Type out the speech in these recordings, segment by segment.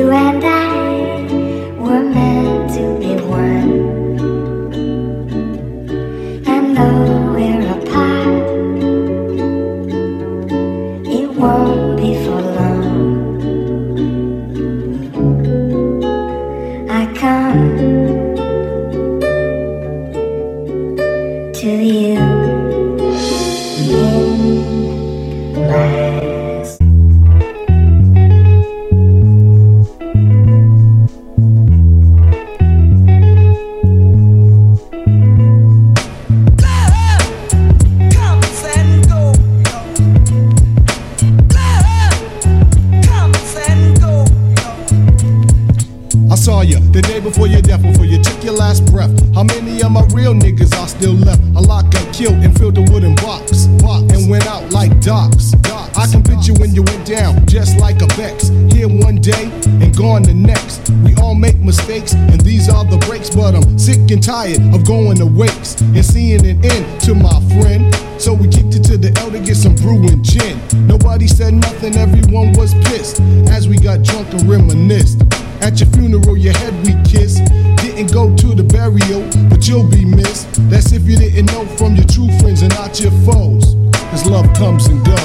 You and I were meant to be one, and though we're apart, it won't be for long. I come to you in my the day before your death, before you took your last breath. How many of my real niggas are still left? I locked and killed and filled the wooden box and went out like docs. I can picture when you went down, just like a vex. Here one day and gone the next. We all make mistakes and these are the breaks, but I'm sick and tired of going to wakes and seeing an end to my friend. So we kicked it to the L to get some brew and gin. Nobody said nothing, everyone was pissed as we got drunk and reminisced. At your funeral, your head we kissed. Didn't go to the burial, but you'll be missed. That's if you didn't know from your true friends and not your foes. 'Cause love comes and goes.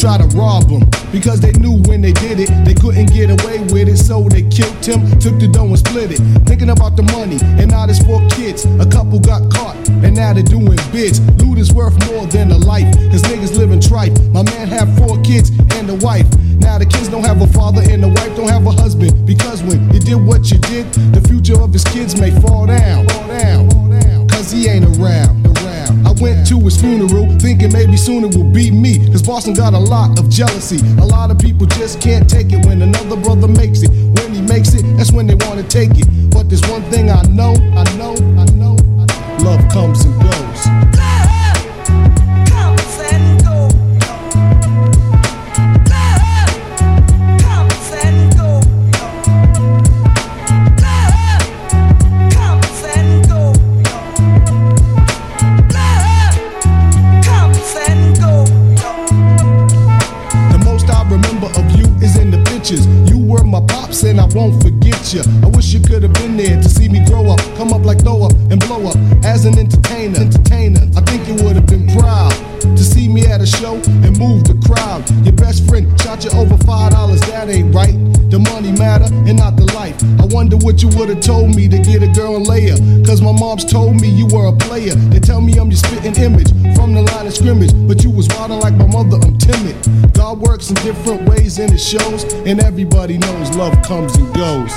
Try to rob him because they knew when they did it they couldn't get away with it, so they killed him, took the dough and split it, thinking about the money. And now there's 4 kids, a couple got caught and now they're doing bids. Loot is worth more than a life, 'cause niggas living tripe. My man had 4 kids and a wife. Now the kids don't have a father and the wife don't have a husband, because when you did what you did, the future of his kids may fall down 'cause he ain't around. I went to his funeral thinking maybe soon it will be me, 'cause Boston got a lot of jealousy. A lot of people just can't take it when another brother makes it. When he makes it, that's when they want to take it. But there's one thing I know. Love comes and goes. You were my pops and I won't forget you. I wish you could have been there to see me grow up, come up like throw up and blow up as an entertainer. I think you would have been proud to see me at a show and move the crowd. Your best friend shot you over $5, that ain't right. The money matter and not the life. I wonder what you would have told me to get a girl and lay her, 'cause my mom's told me you were a player. They tell me I'm just spitting image from the line of scrimmage, but you was wildin' like my mother, I'm timid. God works in different ways and it shows, and everybody knows love comes and goes.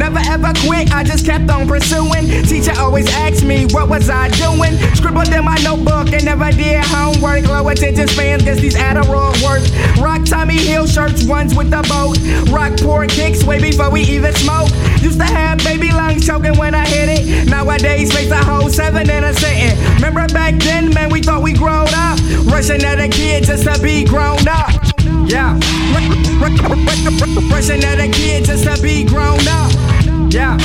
Never ever quit, I just kept on pursuing. Teacher always asked me, what was I doing? Scribbled in my notebook and never did homework. Low attention spans, guess these Adderall work. Rock Tommy Hill shirts, ones with the boat. Rock poor kicks way before we even smoke. Used to have baby lungs choking when I hit it. Nowadays makes a whole 7 in a sitting. Remember back then, man, we thought we grown up. Rushing at a kid just to be grown up. Yeah. Rushing at a kid just to be grown up. Yeah.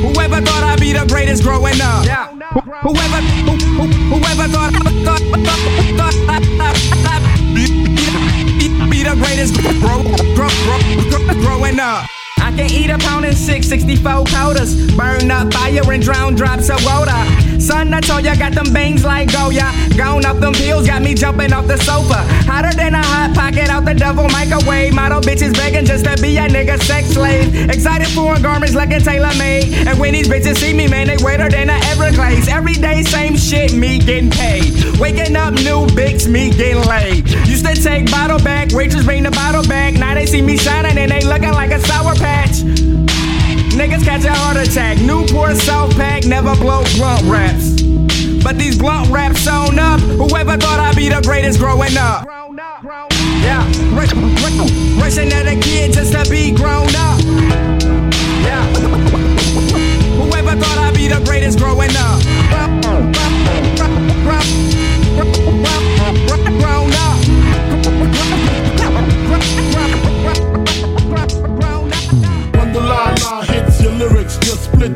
Whoever thought I'd be the greatest growing up. Yeah. Whoever thought I'd be the greatest growing up. I can eat a pound and 664 quarters. Burn up fire and drown drops of water. Son, I told ya, got them bangs like Goya. Gone up them pills, got me jumping off the sofa. Hotter than a hot pocket out the devil microwave. Model bitches begging just to be a nigga sex slave. Excited foreign garments like a tailor-made. And when these bitches see me, man, they wetter than an Everglades. Every day, same shit, me getting paid. Waking up new bitch, me getting laid. Used to take bottle back, waitress bring the bottle back. Now they see me shining and they looking like a sour patch. Niggas catch a heart attack. Newport South Pack never blow blunt raps, but these blunt raps sewn up. Whoever thought I'd be the greatest growing up. Yeah, rushing at a kid just to be grown up. Yeah, whoever thought I'd be the greatest growing up.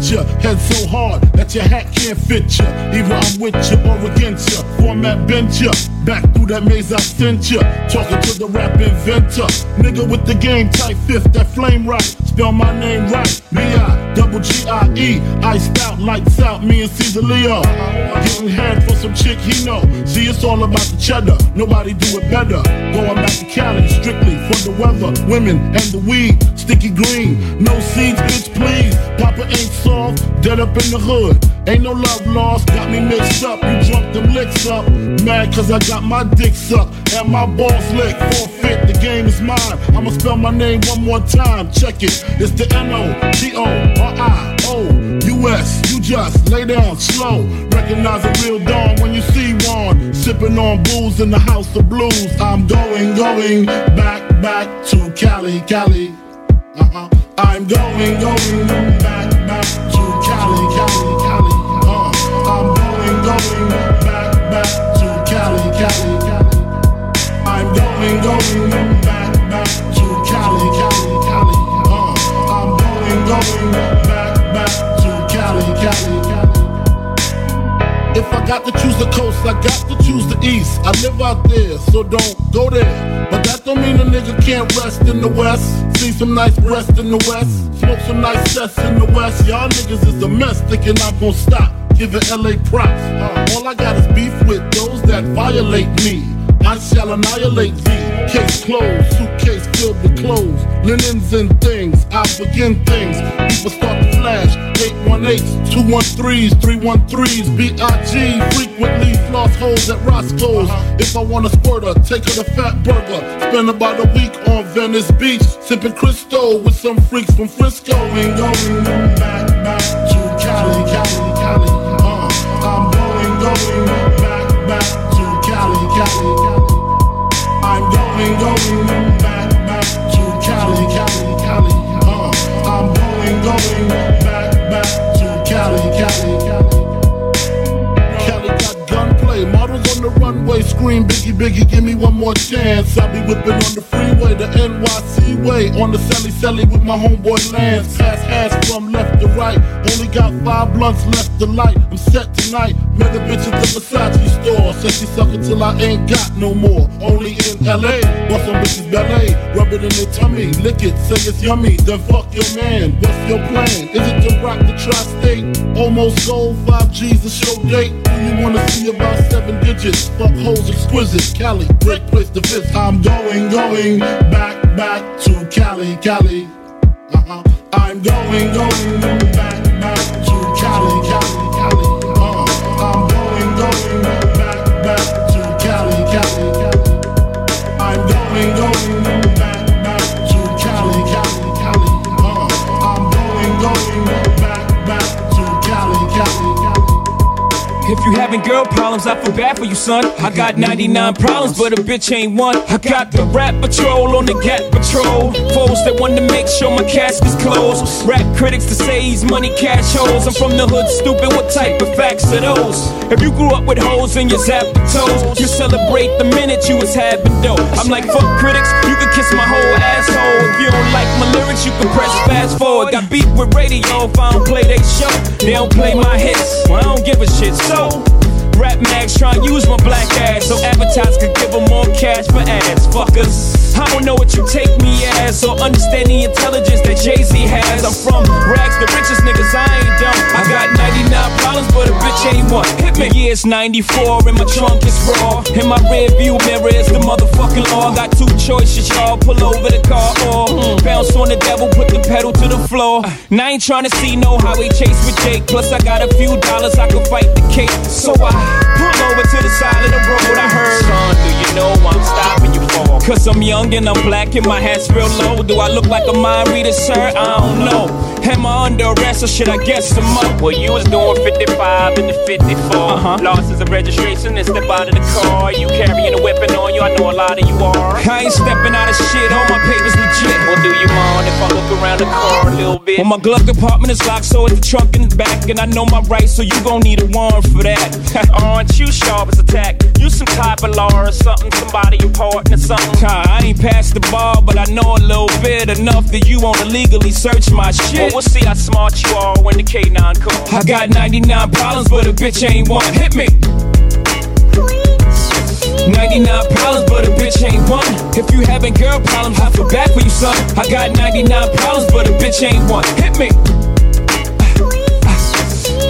Your head so hard that your hat can't fit ya. Either I'm with ya or against ya. Format bent ya. Back through that maze I sent ya. Talking to the rap inventor. Nigga with the game type fifth, that flame right. Spell my name right. B-I-double-G-I-E. Iced out, lights out, me and Cesar Leo. Getting head for some chick he know. See, it's all about the cheddar. Nobody do it better. Going back to Cali strictly for the weather. Women and the weed. Sticky green. No seeds, bitch, please. Papa ain't soft. Dead up in the hood. Ain't no love lost. Got me mixed up. You drunk them licks up. Mad cause I got my dick sucked. And my balls licked. Forfeit, the game is mine. I'ma spell my name one more time. Check it. It's the N-O-T-O-R-I-O-U-S. You just lay down slow. Recognize a real dawn when you see one. Sipping on booze in the house of blues. I'm going back to Cali, Cali. I'm going back to Cali, Cali, Cali. I'm going back to Cali, Cali, Cali. I'm going back to Cali, Cali, Cali. I'm going back to Cali, Cali, Cali. If I got to choose the coast, I got to choose the east. I live out there, so don't go there. But that don't mean a nigga can't rest in the west. See some nice breasts in the west. Smoke some nice sets in the west. Y'all niggas is a mess, thinking I'm gon' stop. Give it LA props. All I got is beef with those that violate me. I shall annihilate thee. Case closed, suitcase filled with clothes. Linens and things, I begin things. People start to flash. 818s, 213s, 313s, B.I.G. Frequently floss holes at Roscoe's. If I want a squirter, take her to Fat Burger. Spend about a week on Venice Beach, sipping Crisco with some freaks from Frisco. Ain't going back to Cali, Cali, Cali. I'm going back to Cali, Cali, Cali. I'm going back to Cali, Cali, Cali. I'm going back to Cali, Cali, Cali. Cali got gunplay, models on the runway, scream Biggie, Biggie, give me one more chance. I be whipping on the freeway, the NYC way, on the Sally Sally with my homeboy Lance. Pass ass from left to right, only got 5 blunts left to light. I'm set tonight. Met a bitch at the Versace store, said she suckin' till I ain't got no more. Only in LA, bust some bitches ballet, rub it in their tummy, lick it, say it's yummy, then fuck your man. What's your plan? Is it to rock the tri-state? Almost sold 5G's a show date. Do you wanna see about 7 digits? Fuck hoes exquisite, Cali, great place to visit. I'm going back to Cali, Cali. I'm going back to Cali, Cali, Cali. I'm going back to Cali, Cali, Cali. I'm going back to Cali, Cali, Cali. having girl problems, I feel bad for you, son. I got 99 problems, but a bitch ain't one. I got the rap patrol on the Gat patrol. Foes that want to make sure my casket's closed. Rap critics to say he's money cash hoes. I'm from the hood, stupid, what type of facts are those? If you grew up with hoes in your zap toes, you celebrate the minute you was having dough. I'm like, fuck critics, you can kiss my whole asshole. If you don't like my lyrics, you can press fast forward. Got beat with radio if I don't play they show. They don't play my hits, well, I don't give a shit, so rap mags tryna use my black ass so advertisers could give them more cash for ass fuckers. I don't know what you take me as or understand the intelligence that Jay-Z has. I'm from rags, the richest niggas, I ain't dumb. I got 99 problems, but a bitch ain't one. Hit me. The year's 94 and my trunk is raw. In my rear view mirror is the motherfucking law. Got two choices, y'all, pull over the car or bounce on the devil, put the pedal to the floor. Now I ain't tryna see no highway chase with Jake. Plus I got a few dollars, I could fight the case. So I pull over to the side of the road. I heard, son, do you know I'm stopping you for? Cause I'm young and I'm black and my hat's real low. Do I look like a mind reader, sir? I don't know. Am I under arrest or should I guess I'm up? Well, you was doing 55 in the 54. Losses of registration and step out of the car. You carrying a weapon on you, I know a lot of you are. I ain't stepping out of shit, all my papers legit. Well, do you mind if I look around the car a little bit? Well, my glove compartment is locked, so it's the trunk in the back. And I know my rights, so you gon' need a warrant for that. Aren't you sharp as a tack? You some type of law or something, somebody important or something. I ain't past the bar, but I know a little bit, enough that you wanna legally search my shit. Well, we'll see how smart you are when the K9 comes. I got 99 problems, but a bitch ain't one. Hit me. 99 problems, but a bitch ain't one. If you having girl problems, I feel bad for you, son. I got 99 problems, but a bitch ain't one. Hit me.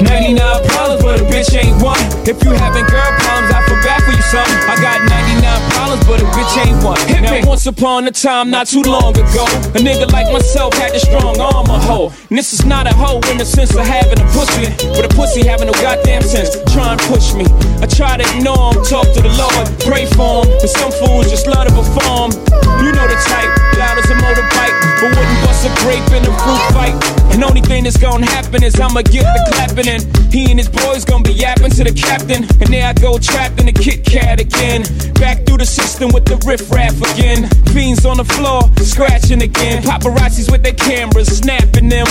99 problems, but a bitch ain't one. If you having girl problems, I feel bad for you, son. I got 99 problems, but a bitch ain't one. Hit me. Now, once upon a time, not too long ago, a nigga like myself had a strong arm, a hoe. And this is not a hoe in the sense of having a pussy, but a pussy having no goddamn sense. Try and push me. I try to ignore him, talk to the Lord, pray for him. And some fools just love to perform. You know the type. Loud as a motorbike, but wouldn't bust a grape in a fruit fight. And only thing that's gonna happen is I'ma get the clapping in. He and his boys gonna be yapping to the captain. And there I go trapped in the Kit Kat again. Back through the system with the riffraff again. Fiends on the floor, scratching again. Paparazzis with their cameras, snapping them.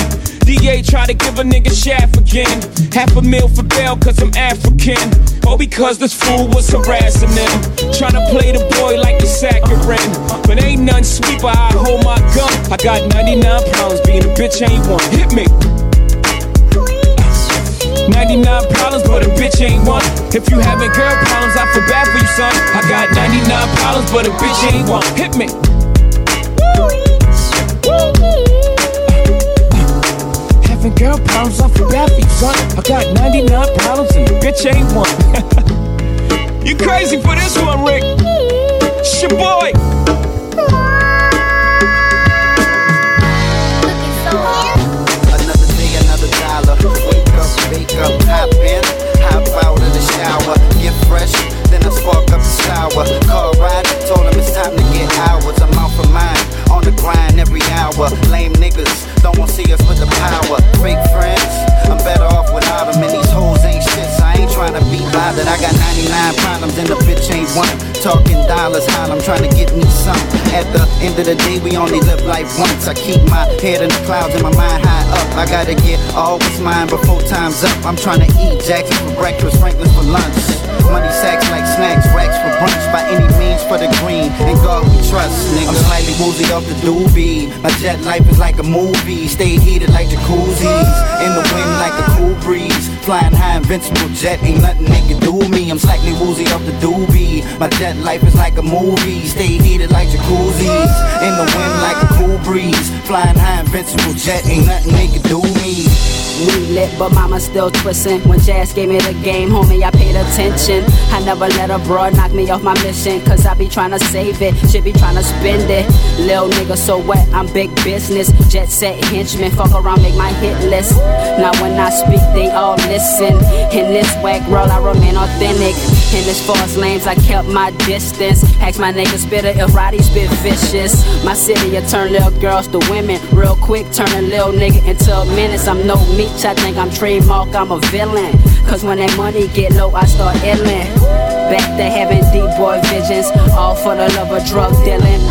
DA try to give a nigga shaft again. Half a meal for bail cause I'm African. Or because this fool was harassing them. Tryna play the boy like the saccharin. But ain't none sweeper, I hold my gun. I got 99 problems, being a bitch ain't one. Hit me. 99 problems, but a bitch ain't one. If you having girl problems, I feel bad for you, son. I got 99 problems, but a bitch ain't one. Hit me. 99 problems, I feel bad for you, son. I got 99 problems and the bitch ain't one. You crazy for this one, Rick? It's your boy. Another day, another dollar. Wake up, bake up, hop in, hop out of the shower. Get fresh, then I spark up the sour. Car ride, told him it's time to get hours. I'm out for mine. On the grind every hour. Lame niggas don't want to see us with the power. Fake friends, I'm better off without them. And these hoes ain't shit, so I ain't tryna be loud. That I got 99 problems and the bitch ain't one. Talking dollars, I'm trying to get me some. At the end of the day, we only live life once. I keep my head in the clouds and my mind high up. I gotta get all what's mine before time's up. I'm trying to eat Jackson for breakfast, Franklin for lunch. Money sacks like snacks, racks for brunch. By any means for the green, and God we trust, nigga. I'm slightly woozy off the doobie. My jet life is like a movie. Stay heated like jacuzzis. In the wind like a cool breeze. Flying high, invincible jet. Ain't nothing that can do me. I'm slightly woozy off the doobie. My jet life is like a movie. Stay heated like jacuzzis. In the wind like a cool breeze. Flying high, invincible jet. Ain't nothing that can do me. We lit, but mama still twisting. When Jazz gave me the game, homie, I paid attention. I never let a broad knock me off my mission. Cause I be tryna save it, she be tryna spend it. Lil nigga, so what? I'm big business. Jet set henchmen, fuck around, make my hit list. Now when I speak, they all listen. In this whack world, I remain authentic. In this false lanes, I kept my distance. Ask my nigga spitter if Roddy spit vicious. My city, I turn little girls to women. Real quick, turn a little nigga into a menace. I'm no meat, I think I'm trademark, I'm a villain. Cause when that money get low, I start illin'. Back to having deep boy visions, all for the love of drug dealing.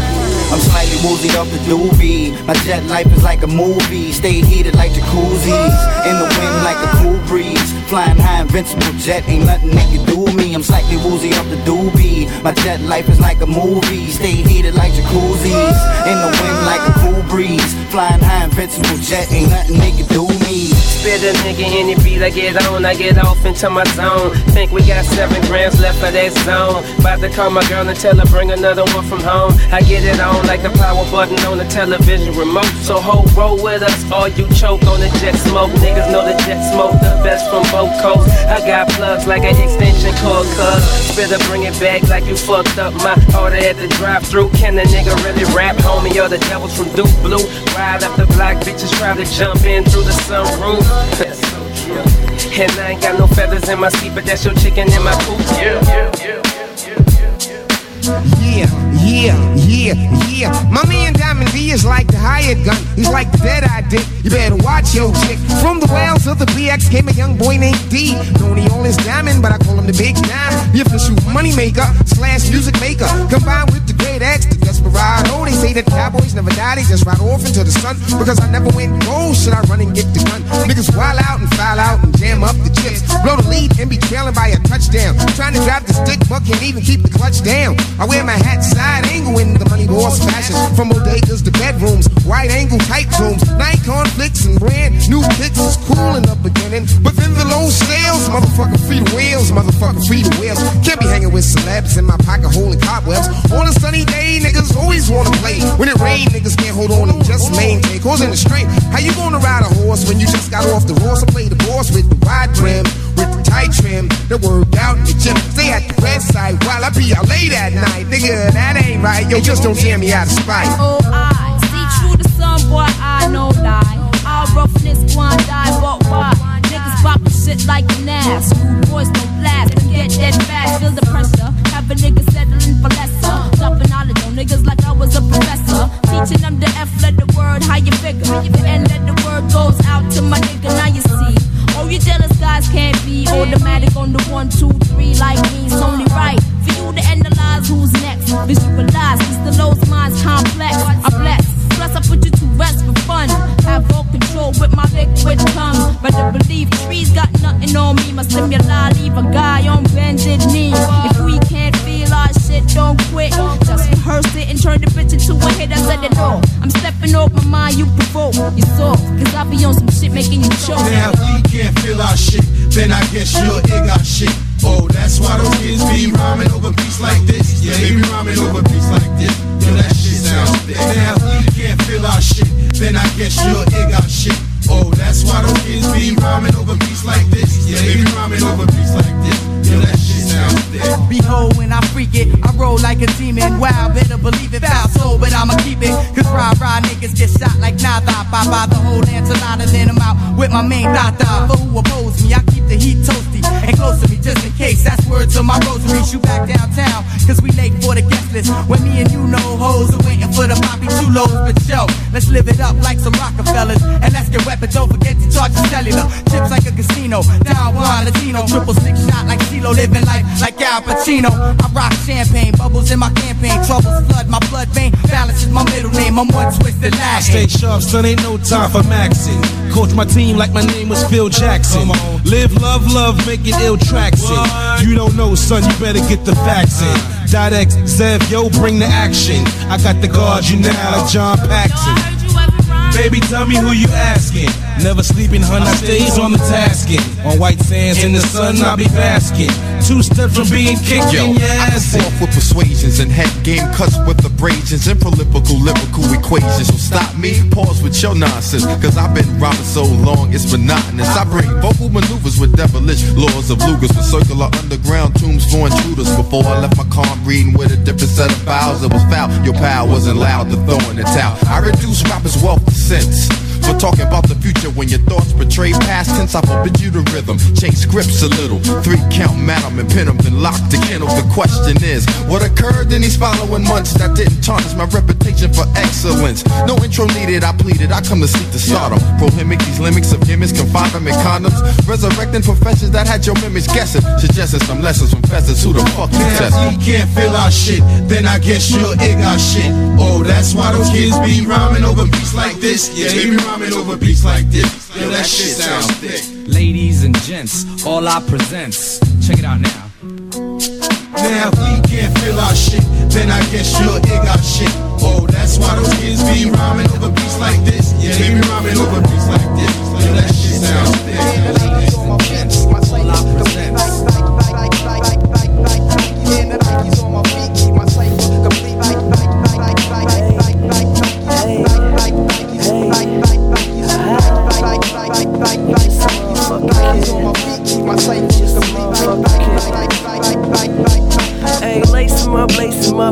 I'm slightly woozy off the doobie. My jet life is like a movie. Stay heated like jacuzzis, in the wind like a cool breeze. Flying high, invincible jet, ain't nothing that can do me. I'm slightly woozy off the doobie. My jet life is like a movie. Stay heated like jacuzzis, in the wind like a cool breeze. Flying high, invincible jet, ain't nothing that can do me. Spit a nigga in the beat, I get off into my zone. Think we got 7 grams left of that zone. About to call my girl and tell her bring another one from home. I get it on like the power button on the television remote. So ho, roll with us, or you choke on the jet smoke. Niggas know the jet smoke, the best from both coasts. I got plugs like an extension cord, cuz better bring it back like you fucked up my order at the drive-thru. Can the nigga really rap, homie, or the devils from Duke Blue? Ride up the block, bitches try to jump in through the sunroof. That's so cute. And I ain't got no feathers in my seat, but that's your chicken in my coop. Yeah. My man Diamond D is like the hired gun. He's like the dead-eyed dick. You better watch your chick. From the wells of the BX came a young boy named D. Known he all his diamond, but I call him the Big Dime. The official money maker / music maker. Combined with the great axe, the desperado. They say that cowboys never die, they just ride off into the sun. Because I never went gold, should I run and get the gun? Niggas wild out and foul out and jam up the chips. Blow the lead and be trailing by a touchdown. Trying to drive the stick, but can't even keep the clutch down. I wear my hat side angle in the money boss fashion. From bodegas to bedrooms, wide angle tight rooms, Nikon flicks and brand new clicks is cool in the beginning. But then the low sales, motherfucking free to wheels. Can't be hanging with celebs in my pocket holding cobwebs. On a sunny day, niggas always wanna play. When it rain, niggas can't hold on and just maintain. Causing the strain. How you gonna ride a horse when you just got off the horse? I play the boss with the wide rim, with the tight trim. They worked out in the gym. Stay at the red side while I be out late at night. Nigga, that ain't right. Yo, just don't jam me out of spite. Oh, I see through the sun, boy, I know lie. All roughness, one die, but why? Niggas bopping shit like an ass. Boys don't blast, get dead fast. Feel the pressure, have a nigga settling for lesser. Dropping all of them niggas like I was a professor. Teaching them the F, let the word, how you figure. And let the word goes out to my nigga, now you see. Oh, you jealous guys can't be automatic on the 1, 2, 3 like me. It's only right for you to analyze who's next. Visualize, since the low's mind's complex. I bless, plus I put you to rest for fun. Have all control with my liquid tongue. But the belief trees got nothing on me. My stimuli leave a guy on bended knee. If we can't feel our shit, don't quit. Just rehearse it and turn the bitch into a hit. I said it all. I'm stepping off my mind, you provoke. You soft, cause I be on some shit making you choke. Now if we can't feel our shit, then I guess you're ignorant our shit. Oh, that's why those kids be rhyming over beats like this. Yeah, they be rhyming over beats like this. Yo, that shit sounds thick. Now if we can't feel our shit, then I guess you're ignorant our shit. Oh, that's why those kids be rhyming over beats like this. Yeah, they be rhyming over beats like this. Yo, that shit sounds thick. Behold, when I freak it, I roll like a demon. Wow, better believe it, foul soul, but I'ma keep it. Cause rah-rah niggas get shot like Nada. Bye-bye the whole enchilada, then I'm out with my main dada. For who oppose me, I keep the heat toasty and close to me just in case. That's words on my rosary. Shoot back downtown, cause we late for the guest list. When me and you know hoes are waiting for the poppy chulos. But yo, let's live it up like some Rockefellers. And let's get but don't forget to charge your cellular. Chips like a casino, down Juan Latino. 666 shot like CeeLo, living life like Al Pacino. I rock champagne, bubbles in my campaign. Troubles flood my blood vein, balance is my middle name. I'm one twisted lag. Stay sharp, son, ain't no time for maxing. Coach my team like my name was Phil Jackson. Live, love, making ill tracks in. You don't know, son, you better get the facts in. Dot X, Zev, yo, bring the action. I got the guard you now like John Paxson. Baby, tell me who you asking. Never sleeping, hun, I stays on the tasking. On white sands in the sun, I'll be basking. 2 steps from being kicked in your ass. I go off with persuasions and head game cuts with abrasions and prolifical lyrical equations. So stop me, pause with your nonsense, cause I've been robbing so long, it's monotonous. I bring vocal maneuvers with devilish laws of Lugas, with circular underground tombs for intruders. Before I left my calm reading with a different set of vows, it was foul, your pal wasn't loud to throw in the towel. I reduce rappers' wealth to sense. For talking about the future when your thoughts portray past tense, I've opened you the rhythm, change scripts a little. 3 count, madam, and pin them, then lock the kennel. The question is, what occurred in these following months that didn't tarnish my reputation for X excellence. No intro needed, I pleaded, I come to seek the Sodom. Prohibit these limits of gimmicks, confine them in condoms. Resurrecting professions that had your image guessing, suggesting some lessons from peasants who the fuck you test. You can't feel our shit, then I guess you'll ig our shit. Oh, that's why those kids be rhyming over beats like this. Yeah, they be rhyming over beats like this. Yo, that shit sounds thick. Ladies and gents, all I presents. Check it out now. Now if we can't feel our shit, then I guess you'll ig our shit. Oh, that's why those kids be rhyming over beats like this. Yeah, they be rhyming over beats like this. Yo, that shit sounds thick. Ladies and gents, all I presents.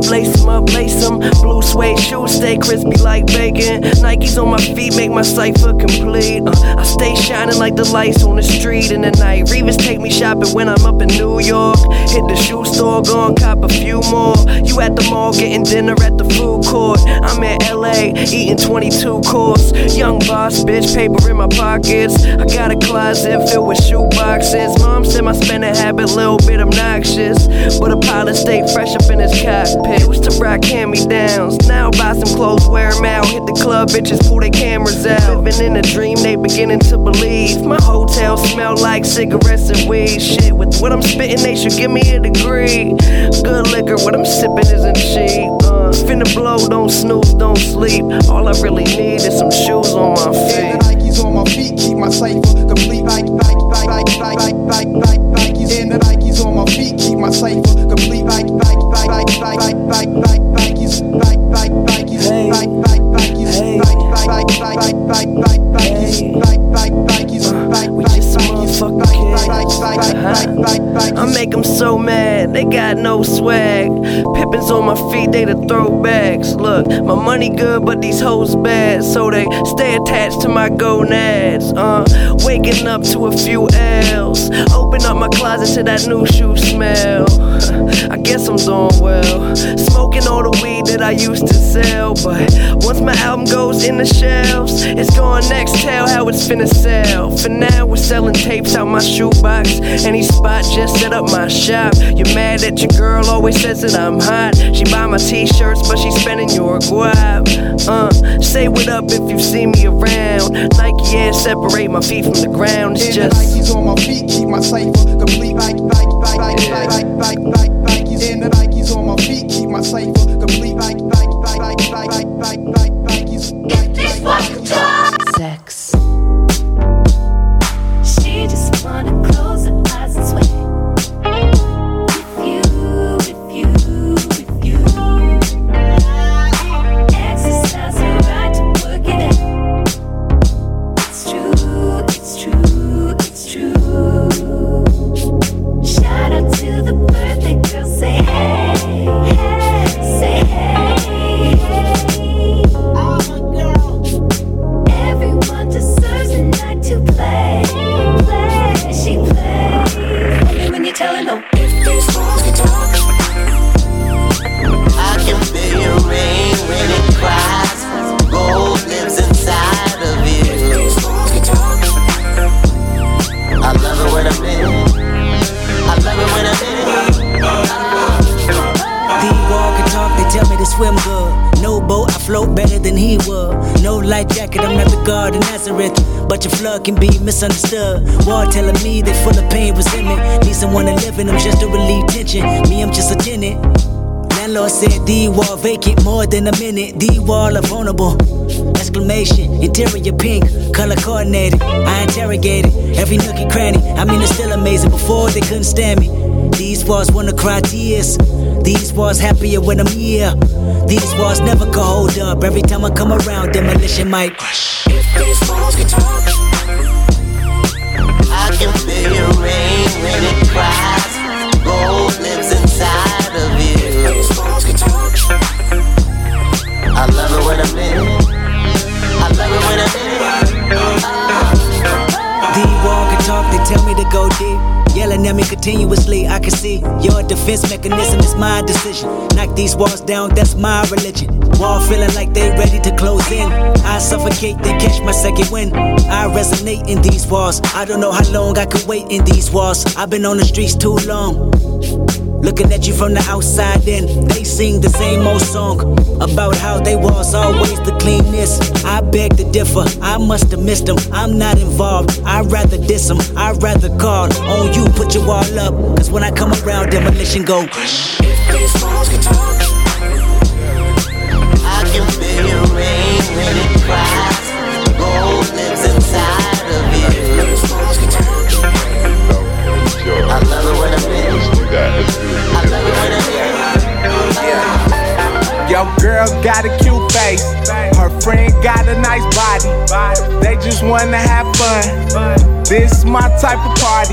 Lace them up. Blue suede shoes stay crispy like bacon. Nikes on my feet make my cipher complete. I stay shining like the lights on the street in the night. Revis take me shopping when I'm up in New York. Hit the shoe store, gon' cop a few more. You at the mall getting dinner at the food court. I'm in LA eating 22 course. Young boss bitch, paper in my pockets. I got a closet filled with shoe boxes. Mom said my spending habit little bit obnoxious, but a pilot stay fresh up in his cockpit. Used to rock hand-me-downs, now buy some clothes, wear them out. Hit the club, bitches pull their cameras out. Living in a dream, they beginning to believe. My hotel smell like cigarettes and weed. Shit, with what I'm spitting, they should give me a degree. Good liquor, what I'm sipping isn't cheap. Finna blow, don't snooze, don't sleep. All I really need is some shoes on my feet. Nikes on my feet, keep my safe complete. Nikes and the Nikes on my feet, keep my safe complete. I make them so mad, they got no swag. Pippins on my feet, they the throwbacks. Look, my money good, but these hoes bad, so they stay attached to my gonads. Waking up to a few L's. Open up my closet to that new shoe smell. I guess I'm doing well. Smoking all the weed that I used to sell, but once my album goes in the shelves, it's going next. Tell how it's finna sell. For now, we're selling tapes out my shoebox. Any spot, just set up my shop. You're mad that your girl always says that I'm hot. She buy my t-shirts, but she spending your guap. Say what up if you see me around. Nike air separate my feet from the ground. It's just Nikes on my feet, keep my safe complete. Nikes and the Nikes on my feet, keep my safe complete. If this was the sex, she just wanna close her eyes and sway. Can be misunderstood. War telling me they full of pain, resentment. Need someone to live in them just to relieve tension. Me, I'm just a tenant. Landlord said the wall vacant more than a minute. The wall are vulnerable. Exclamation, interior pink, color coordinated. I interrogated every nook and cranny. I mean, it's still amazing. Before they couldn't stand me. These walls wanna cry tears. These walls happier when I'm here. These walls never could hold up. Every time I come around, demolition might. If these walls could talk, I can feel your rain when it cries. Gold lives inside of you. If these walls could talk, I love it when I'm in. I love it when I'm in. The wall can talk, they tell me to go deep. Yelling at at me continuously, I can see your defense mechanism is my decision. Knock these walls down, that's my religion. Wall feeling like they ready to close in. I suffocate, then catch my second wind. I resonate in these walls. I don't know how long I could wait in these walls. I've been on the streets too long, looking at you from the outside in. They sing the same old song about how they was always the cleanest. I beg to differ, I must have missed them. I'm not involved, I'd rather diss them. I'd rather call on you, put your wall up, cause when I come around, demolition go. If these walls can talk, I can feel your rain when it cries. Gold lives inside of you. If these walls can talk, I love it when I'm in. Yo, girl got a cute face, her friend got a nice body. They just wanna have fun, this is my type of party.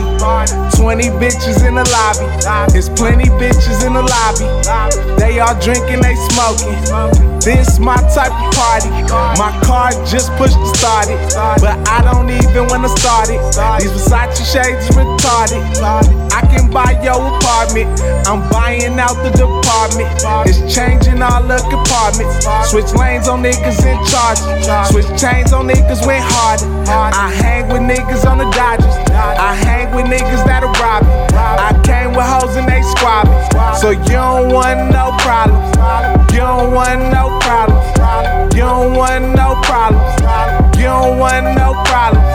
20 bitches in the lobby, there's plenty bitches in the lobby. They all drinking, they smoking, this my type of party. My car just pushed to start it, but I don't even wanna start it. These Versace shades are retarded. I can buy your apartment, I'm buying out the department. It's changing all the compartments. Switch lanes on niggas in charge. Switch chains on niggas went harder. I hang with niggas on the Dodgers, I hang with niggas that'll rob me. I came with hoes and they squabbing, so you don't want no problems. You don't want no problems. You don't want no problems. You don't want no problems.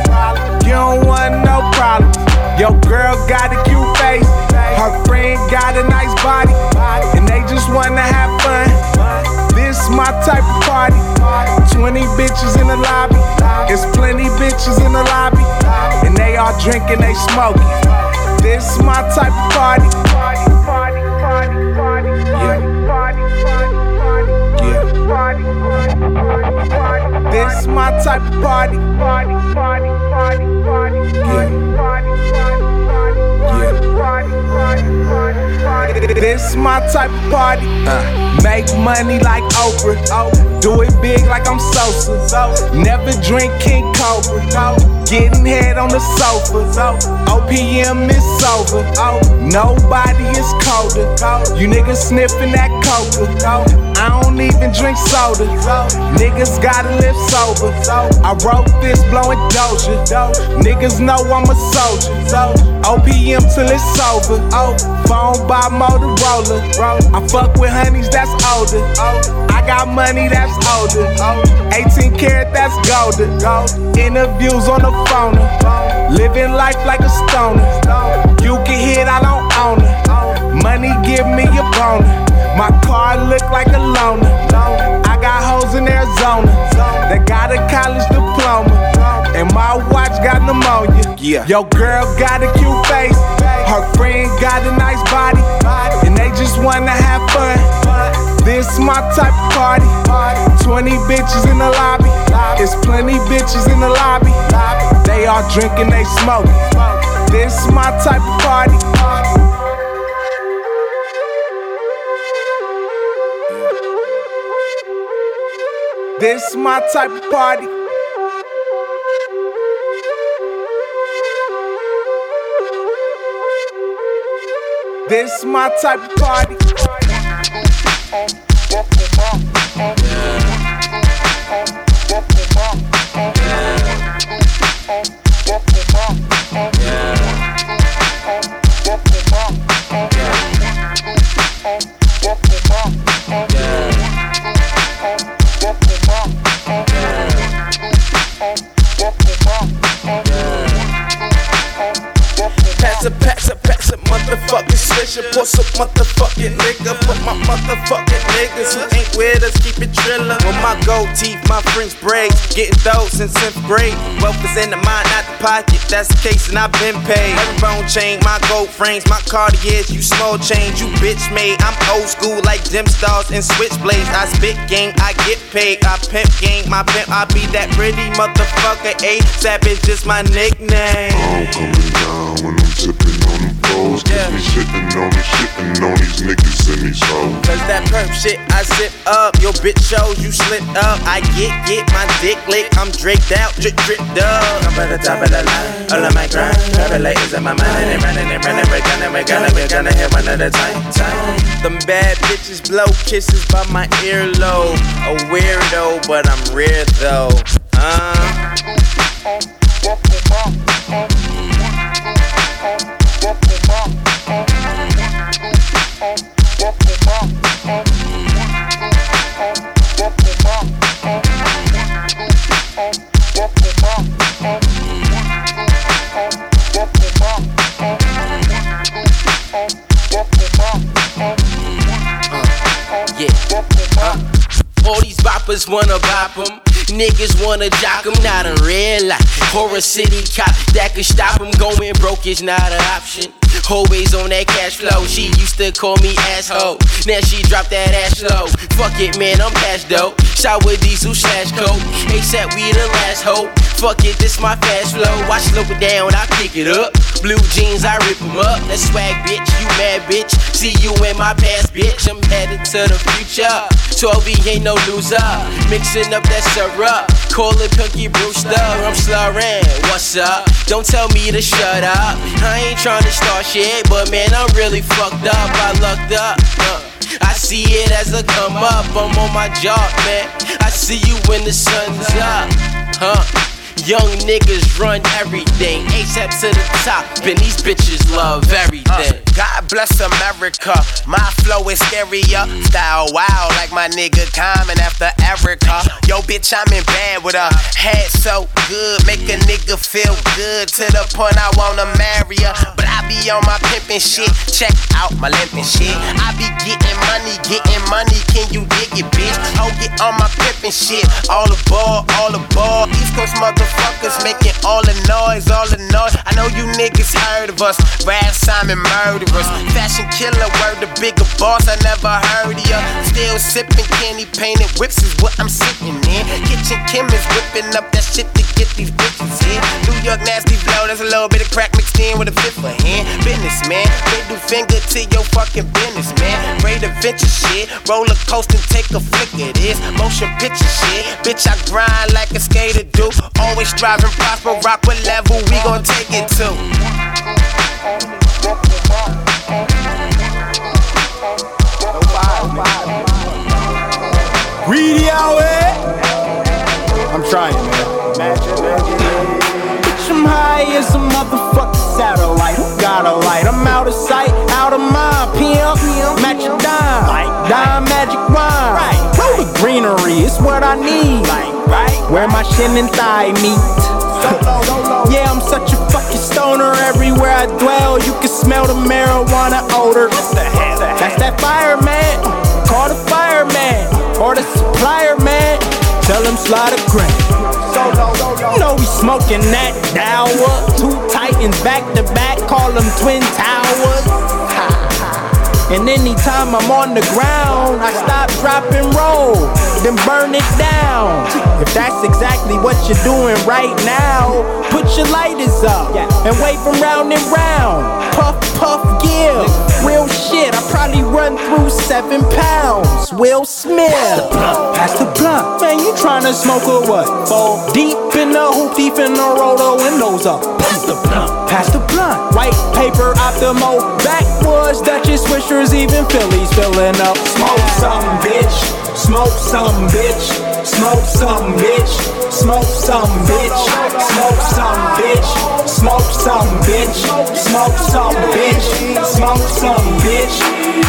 You don't want no problems. Yo, girl got a cute face, her friend got a nice body, and they just wanna have fun, this my type of party. 20 bitches in the lobby, it's plenty bitches in the lobby, and they all drinking, they smoking, this my type of party. Yeah. This my type of party. Yeah. This my type of party. Make money like Oprah. Do it big like I'm Sosa. Never drink King Cobra. Getting head on the sofa. OPM is over. Nobody is colder. You niggas sniffing that coca. I don't even drink soda. Niggas gotta live sober. I wrote this blowing Doja. Niggas know I'm a soldier. OPM till it's over. Phone by Motorola. I fuck with honeys that's older. I got money that's older. 18 karat that's golden. Interviews on the phone. Living life like a stoner. You can hit, I don't own it. Money give me a boner. My car look like a loner. I got hoes in Arizona that got a college diploma. And my watch got pneumonia. Yeah. Yo, girl got a cute face, her friend got a nice body, and they just wanna have fun, this my type of party. 20 bitches in the lobby, it's plenty bitches in the lobby, they all drinking, they smoking, this my type of party. This my type of party. This my type of party. Motherfucking swisher, pour some motherfucking liquor for my motherfucking niggas who ain't with us, keep it drillin'. With my gold teeth, my French braids, getting those since 10th grade. Wealth is in the mind, not the pocket, that's the case and I've been paid. Every bone chain, my gold frames, my Cartiers, you small change, you bitch made. I'm old school like Dim Stars and Switchblades. I spit game, I get paid, I pimp game, my pimp, I be that pretty motherfucker. A Savage is my nickname. I'm coming down when I'm tipping on the bowls. Yeah. Me shitting on these niggas and these hoes. Cause that perp shit I zip up, your bitch shows you slip up, I get my dick licked. I'm draked out, dripped up. I'm at the top of the line, all of my grind. Travelators in my mind, and they running, we're gonna hit one at a time. Them bad bitches blow kisses by my earlobe. A weirdo, but I'm rare though. All these boppers wanna bop 'em, niggas wanna jock 'em, not in real life. Horror city cop that could stop 'em. Going broke is not an option. Always on that cash flow. She used to call me asshole, now she dropped that ass low. Fuck it, man, I'm cash dope. Sour diesel slash coke, except we the last hope. Fuck it, this my fast flow. I slow it down, I pick it up. Blue jeans, I rip them up. That swag, bitch, you mad, bitch. See you in my past, bitch. I'm headed to the future. 12B ain't no loser. Mixing up that syrup, call it Punky Brewster. I'm slurring, what's up? Don't tell me to shut up. I ain't tryna start shit, but man, I'm really fucked up. I lucked up. I see it as a come up. I'm on my job, man. I see you when the sun's up. Young niggas run everything, ASAP to the top, and these bitches love everything. God bless America, my flow is scarier. Style wild like my nigga Common after Erica. Yo bitch, I'm in bed with her, head so good, make a nigga feel good, to the point I wanna marry her. But I be on my pimpin' shit, check out my limpin' shit. I be getting money, can you dig it, bitch? Oh, get on my pimpin' shit, all aboard, East Coast mother. Fuckers making all the noise. I know you niggas heard of us, Rad Simon murderers, fashion killer, word the bigger boss. I never heard of ya. Still sipping candy painted whips is what I'm sitting in. Kitchen Kim is whipping up that shit to get these bitches in. New York nasty blow, that's a little bit of crack mixed in with a fifth of hand. Business man, middle finger to your fucking business man. Great adventure shit, roller coaster, take a flick of this motion picture shit. Bitch, I grind like a skater do. Always striving, prosper, rock what level we gon' take it to. Greedy out here. I'm trying, man. Bitch, I'm high as a motherfucking satellite. Got a light, I'm out of sight, out of mind. PM, match your dime, like dime magic wine. Right. The greenery is what I need, right? Where my shin and thigh meet. Yeah, I'm such a fucking stoner. Everywhere I dwell, you can smell the marijuana odor. That's that fireman. Call the fireman or the supplier man. Tell him slide a crack. You know we smoking that dower. Two titans back to back. Call them twin towers. And anytime I'm on the ground, I stop, drop, and roll, then burn it down. If that's exactly what you're doing right now, put your lighters up and wave from round and round. Puff, puff, give. Real shit, I probably run through 7 pounds. Will Smith. Pass the blunt. Man, you tryna smoke or what? Fall deep in the hoop, deep in the roll, the windows up. Pass the blunt. White paper, Optimo, backwoods, Dutchess, Swisher. Even Phillies filling up. Smoke something, bitch. Smoke something, bitch. Smoke something, bitch. Smoke something, bitch. Smoke something, bitch. Smoke something, bitch. Smoke something, bitch. Smoke something, bitch.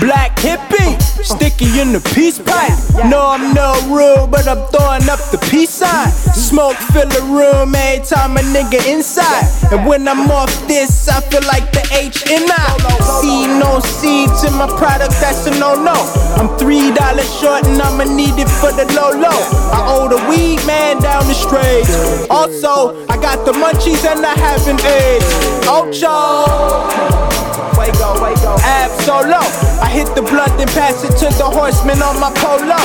Black hippie, sticky in the peace pipe. No, I'm no rude, but I'm throwing up the peace sign. Smoke fill the room every time a nigga inside. And when I'm off this, I feel like the HNI. See no seed to my product, that's a no. I'm $3 short and I'ma need it for the low. I owe the weed man down the straight. Also, I got the munchies and I haven't ate. Ocho! Wake up. Ab solo. I hit the blunt and pass it to the horseman on my polo.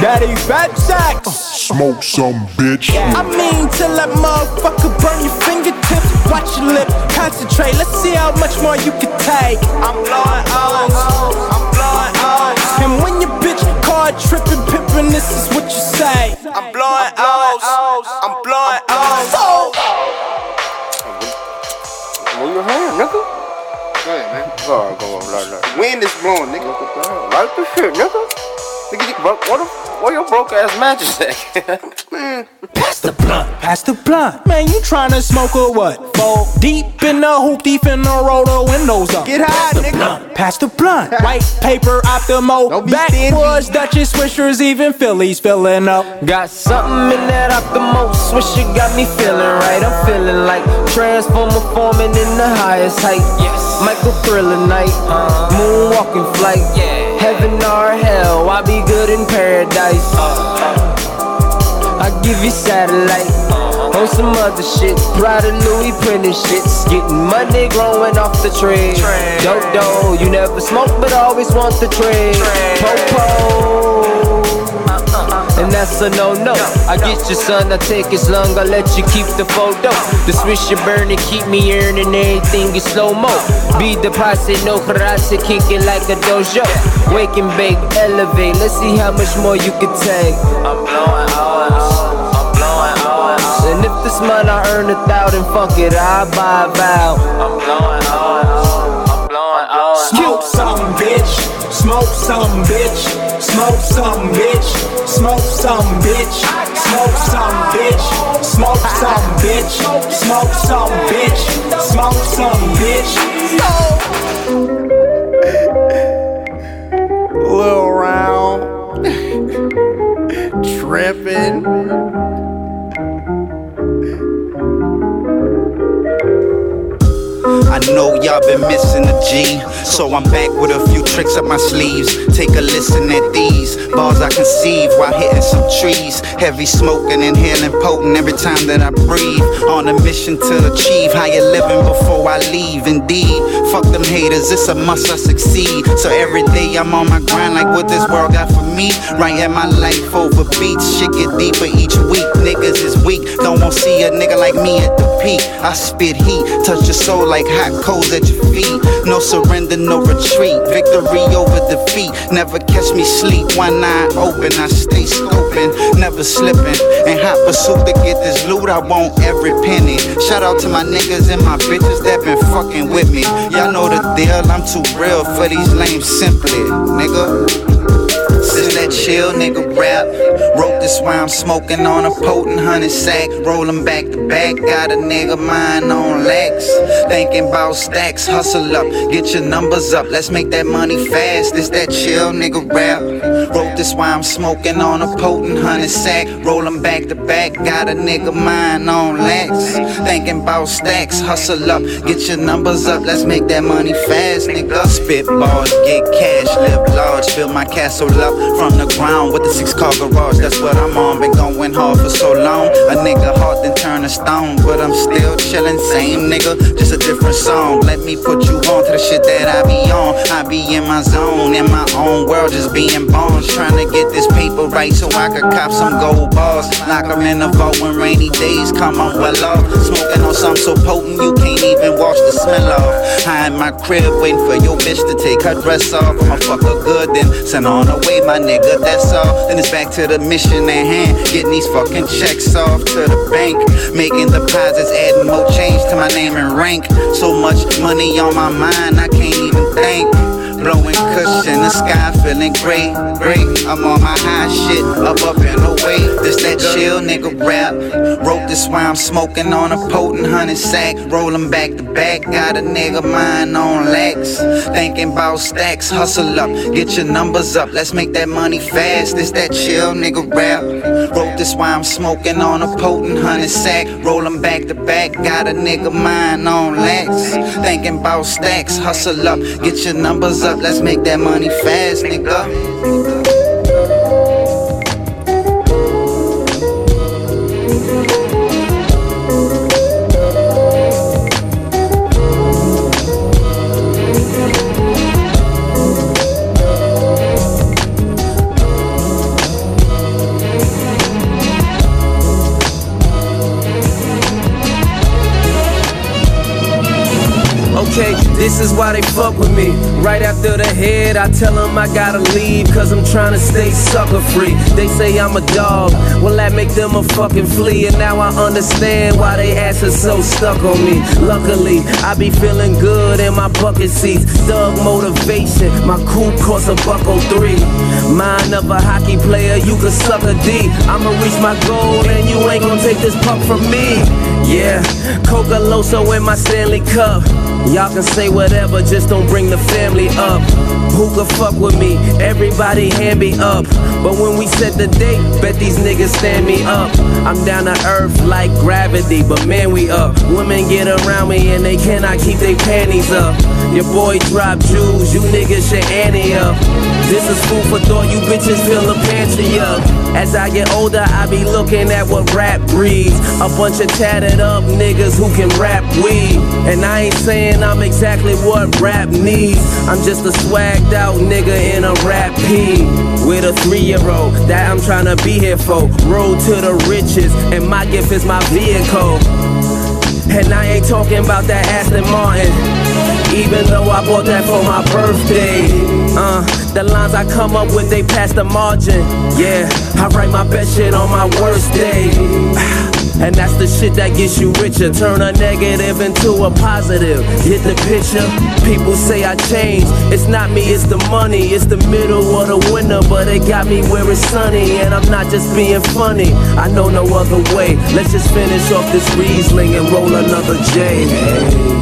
Daddy fat sacks. Smoke some, bitch. I mean till that motherfucker burn your fingertips. Watch your lip, concentrate. Let's see how much more you can take. I'm blowing O's. And when your bitch card tripping, pimpin'. and this is what you say. I'm blowing O's, I'm blowing O's. Move your hand, nigga. Go ahead, man. Go on. Wind is blowing, nigga. Light the shit, nigga. Where your broke ass matches at? Man. Pass the blunt. Man, you tryna smoke or what? Fold deep in the hoop, deep in the roll, the windows up. Get high, nigga. Pass the blunt. White paper, Optimo. Backwards, Dutchess, Swishers, even Phillies filling up. Got something in that Optimo Swisher, got me feeling right. I'm feeling like Transformer forming in the highest height. Yes. Michael Thriller night. Moonwalking flight. Yeah. Heaven or hell, I be good in paradise. I give you satellite on some other shit. Proud of Louis printing shit. Getting money growing off the tree. Dope, you never smoke but always want the tree. And that's a no-no. I get your son, I take his lung, I let you keep the photo. The swish you burn and keep me earning everything in slow-mo. Be the posse, no karate, kick it like a dojo. Wake and bake, elevate, let's see how much more you can take. I'm blowing all. And if this month I earn 1,000, fuck it, I buy a vow. I'm blowing all, I'm blowing all. Smoke something, bitch. Smoke some bitch, smoke some bitch, smoke some bitch, smoke some bitch, smoke some bitch, smoke some bitch, smoke some bitch. Lil Round, trippin'. I know y'all been missing the G, so I'm back with a few tricks up my sleeves. Take a listen at these bars I conceive while hitting some trees. Heavy smoking, inhaling potent every time that I breathe. On a mission to achieve higher living before I leave. Indeed, fuck them haters, it's a must I succeed. So every day I'm on my grind like what this world got for me. Right at my life over beats, shit get deeper each week. Niggas is weak, don't want to see a nigga like me at the peak. I spit heat, touch your soul like hot coals at your feet. No surrender, no retreat. Victory over defeat. Never catch me sleep. One eye open, I stay scoping, never slipping. In hot pursuit to get this loot, I want every penny. Shout out to my niggas and my bitches that been fucking with me. Y'all know the deal, I'm too real for these lames simply, nigga. Since that chill nigga rap, wrote this while I'm smoking on a potent 100 sack. Rolling back to back, got a nigga mind on lax. Thinking about stacks, hustle up, get your numbers up, let's make that money fast. It's that chill nigga rap. Wrote this while I'm smoking on a potent 100 sack. Rolling back to back, got a nigga mind on lax. Thinking about stacks, hustle up, get your numbers up, let's make that money fast, nigga. Spit bars, get cash, live large, build my castle up from the ground with the 6-car garage. That's what I'm on, been going hard for so long. A nigga heart then turn to stone, but I'm still chillin', same nigga, just a different song. Let me put you on to the shit that I be on. I be in my zone, in my own world, just being bones. Tryna get this paper right so I could cop some gold bars. Lock 'em in the vault when rainy days come on well off. Smoking on something so potent you can't even wash the smell off. High in my crib waiting for your bitch to take her dress off. I'ma fuck her good then send on her way, my nigga, that's all. Then it's back to the mission at hand, getting these fucking checks off to the bank. Making deposits, adding more change to my name and rank. So much money on my mind, I can't even think. Blowing cushion, the sky feeling great. I'm on my high shit, up and away. This that chill nigga rap. Wrote this while I'm smoking on a potent 100 sack. Rolling back to back, got a nigga mind on lax. Thinking about stacks, hustle up, get your numbers up, let's make that money fast. This that chill nigga rap. Wrote this while I'm smoking on a potent 100 sack. Rolling back to back, got a nigga mind on lax. Thinking about stacks, hustle up, get your numbers up, let's make that money fast, nigga. Okay. This is why they fuck with me. Right after the head, I tell them I gotta leave, cause I'm trying to stay sucker free. They say I'm a dog, well that make them a fucking flea. And now I understand why they asses so stuck on me. Luckily, I be feeling good in my bucket seats. Thug motivation, my coupe costs $1.03. Mind of a hockey player, you can suck a D. I'ma reach my goal and you ain't gonna take this puck from me. Yeah, Coca Loso in my Stanley Cup. Y'all can say whatever, just don't bring the family up. Who could fuck with me? Everybody hand me up. But when we set the date, bet these niggas stand me up. I'm down to earth like gravity, but man we up. Women get around me and they cannot keep their panties up. Your boy drop jewels, you niggas should ante up. This is food for thought, you bitches fill the pantry up. As I get older, I be looking at what rap breeds. A bunch of tatted up niggas who can rap weed. And I ain't saying I'm exactly what rap needs. I'm just a swagged out nigga in a rap pee. With a 3-year-old that I'm tryna be here for. Road to the riches, and my gift is my vehicle. And I ain't talking about that Aston Martin, even though I bought that for my birthday. The lines I come up with, they pass the margin. Yeah, I write my best shit on my worst day. And that's the shit that gets you richer. Turn a negative into a positive. Hit the picture. People say I changed. It's not me, it's the money. It's the middle of the winter, but it got me where it's sunny. And I'm not just being funny, I know no other way. Let's just finish off this Riesling and roll another J. Hey.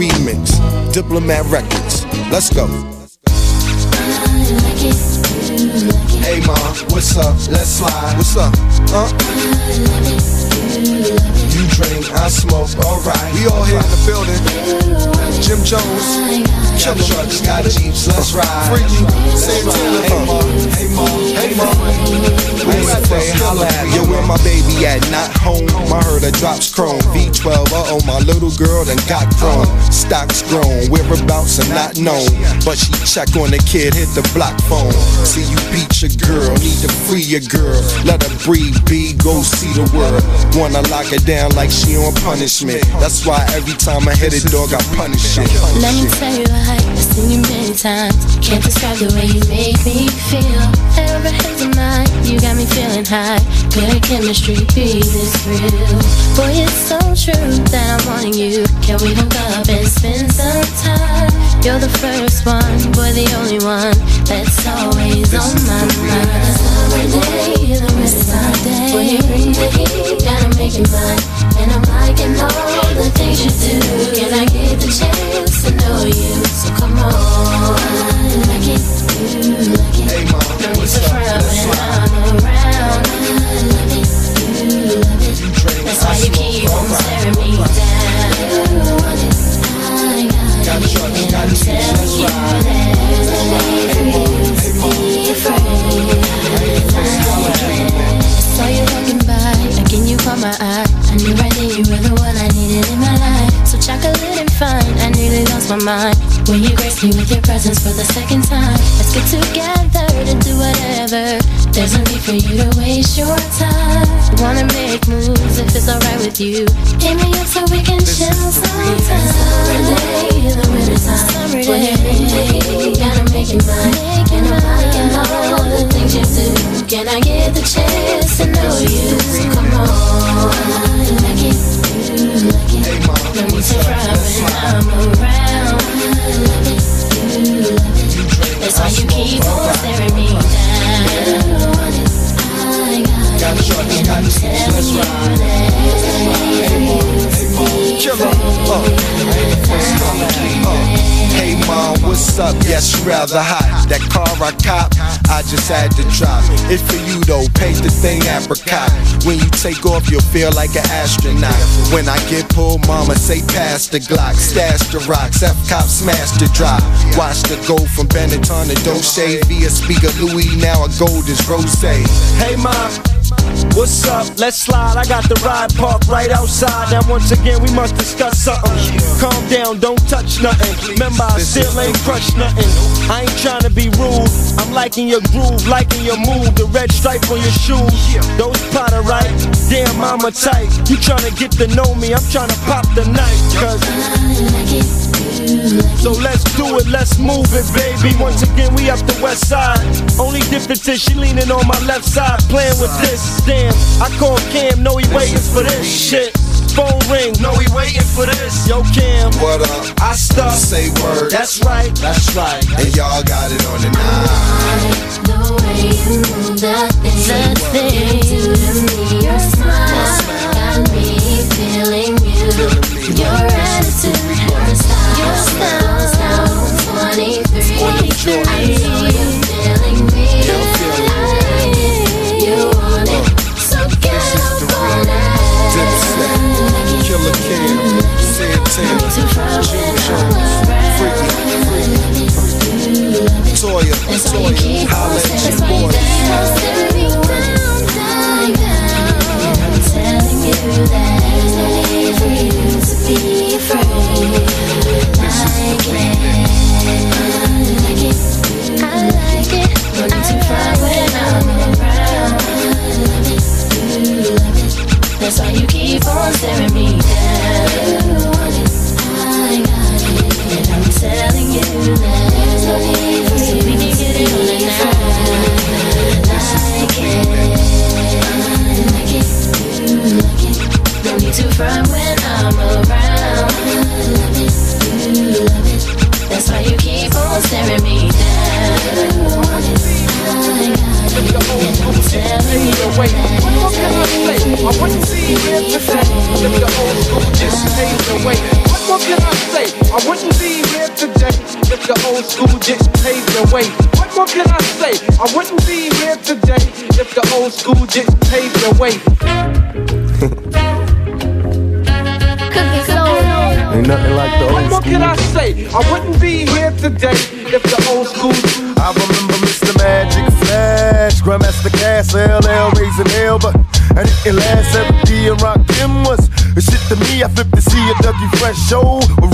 Remix, Diplomat Records. Let's go. Hey ma, what's up? Let's slide. What's up? You drink, I smoke. Alright, we all here in the building. Jim Jones, Chum Trucks, got Jeeps. Let's ride. Freaky, same thing. Hey ma, hey ma, hey ma. Yo, where my baby at? Not home. I heard her drops chrome. V12, uh oh, my little girl done got grown. Stocks grown, whereabouts are not known. But she check on the kid, hit the block phone. See you beat your girl, need to free your girl. Let her breathe, B, go see the world. Wanna lock her down like she on punishment. That's why every time I hit a dog, I punish it. Let me tell you, I've seen you many times. Can't describe the way you make me feel. Ever hit the night, you got me feeling high. Good chemistry, be this real. Boy, it's so true that I'm wanting you. Can we hook up and spend some time? You're the first one, boy, the only one that's always on my mind. It's summer day, the rest of my day. When you bring the heat, gotta make it mine. And I'm liking all the things you do. Can I get the chance to know you? So come on, I like it, you like it. Hey, mom, don't be so proud when I'm around. I love it, you love it. That's why you keep on staring me down. You want it, I got it, and I'm telling you that mind. When you grace me with your presence for the second time, let's get together to do whatever. There's no need for you to waste your time. Wanna make moves if it's alright with you. Hit me up so we can chill sometime. Summer day, in the wintertime. Summer day, gotta make it mine. And I'm liking all the things you do. Can I get the chance to know you? So come on, I like it, you like it. Let me take pride when I'm around. That's why you keep on staring me down. I got it, I'm telling you that. Hey mom, what's up? Yes, she rather hot. That car I cop, I just had to drop it for you though, paint the thing apricot. When you take off, you'll feel like an astronaut. When I get pulled, mama say pass the Glock. Stash the rocks, F-Cop smash the drop. Watch the gold from Benetton to Dolce. Via speaker Louis, now a gold is rosé. Hey mom, what's up? Let's slide. I got the ride parked right outside. Now once again we must discuss something. Calm down, don't touch nothing. Remember I still ain't crushed nothing. I ain't trying to be rude. I'm liking your groove, liking your move. The red stripe on your shoes, those powder right. Damn, I'm a tight. You trying to get to know me, I'm trying to pop the night. Cause so let's do it, let's move it, baby. Once again, we up the west side. Only difference is she leaning on my left side, playing with this. Damn, I call Cam, no he waiting for this shit. Phone ring, no he waiting for this. Yo Cam, what up? I stuck. Say word. That's right, that's right. And y'all got it on the night. The way you move, the things you do to me, your smile got me feeling you. Your attitude, your style, 23. I know you feeling me. You want it, so get up on it. Killer Cam, Santana, Junior, Freaky, Toya, holla at your boy. Show with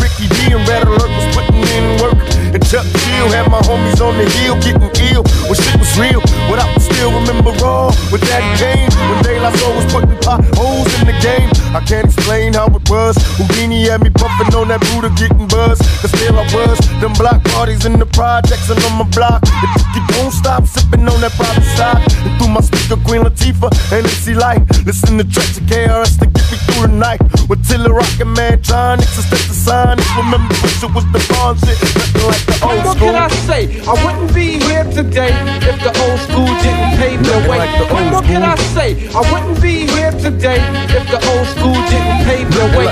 Ricky D and Red Alert was putting in work. And Chuck Chill had my homies on the hill getting ill. When shit was real, what I still remember wrong with that game. When De La Soul was putting potholes in the game. I can't explain how it was. Houdini had me puffing on that Buddha getting buzzed. Cause still I was. Them block parties in the projects and on my block. If you don't stop sipping on that private stock. And through my speaker, Queen Latifah and MC Light. Listen to Tracks of KRS to get me through the night. With Tiller Rockin' Man, John, it's just the sign. Remember, it was the bond shit, nothing like the old school. What can I say? I wouldn't be here today if the old school didn't pave the way. What can I say? I wouldn't be here today if the old school didn't pave the way.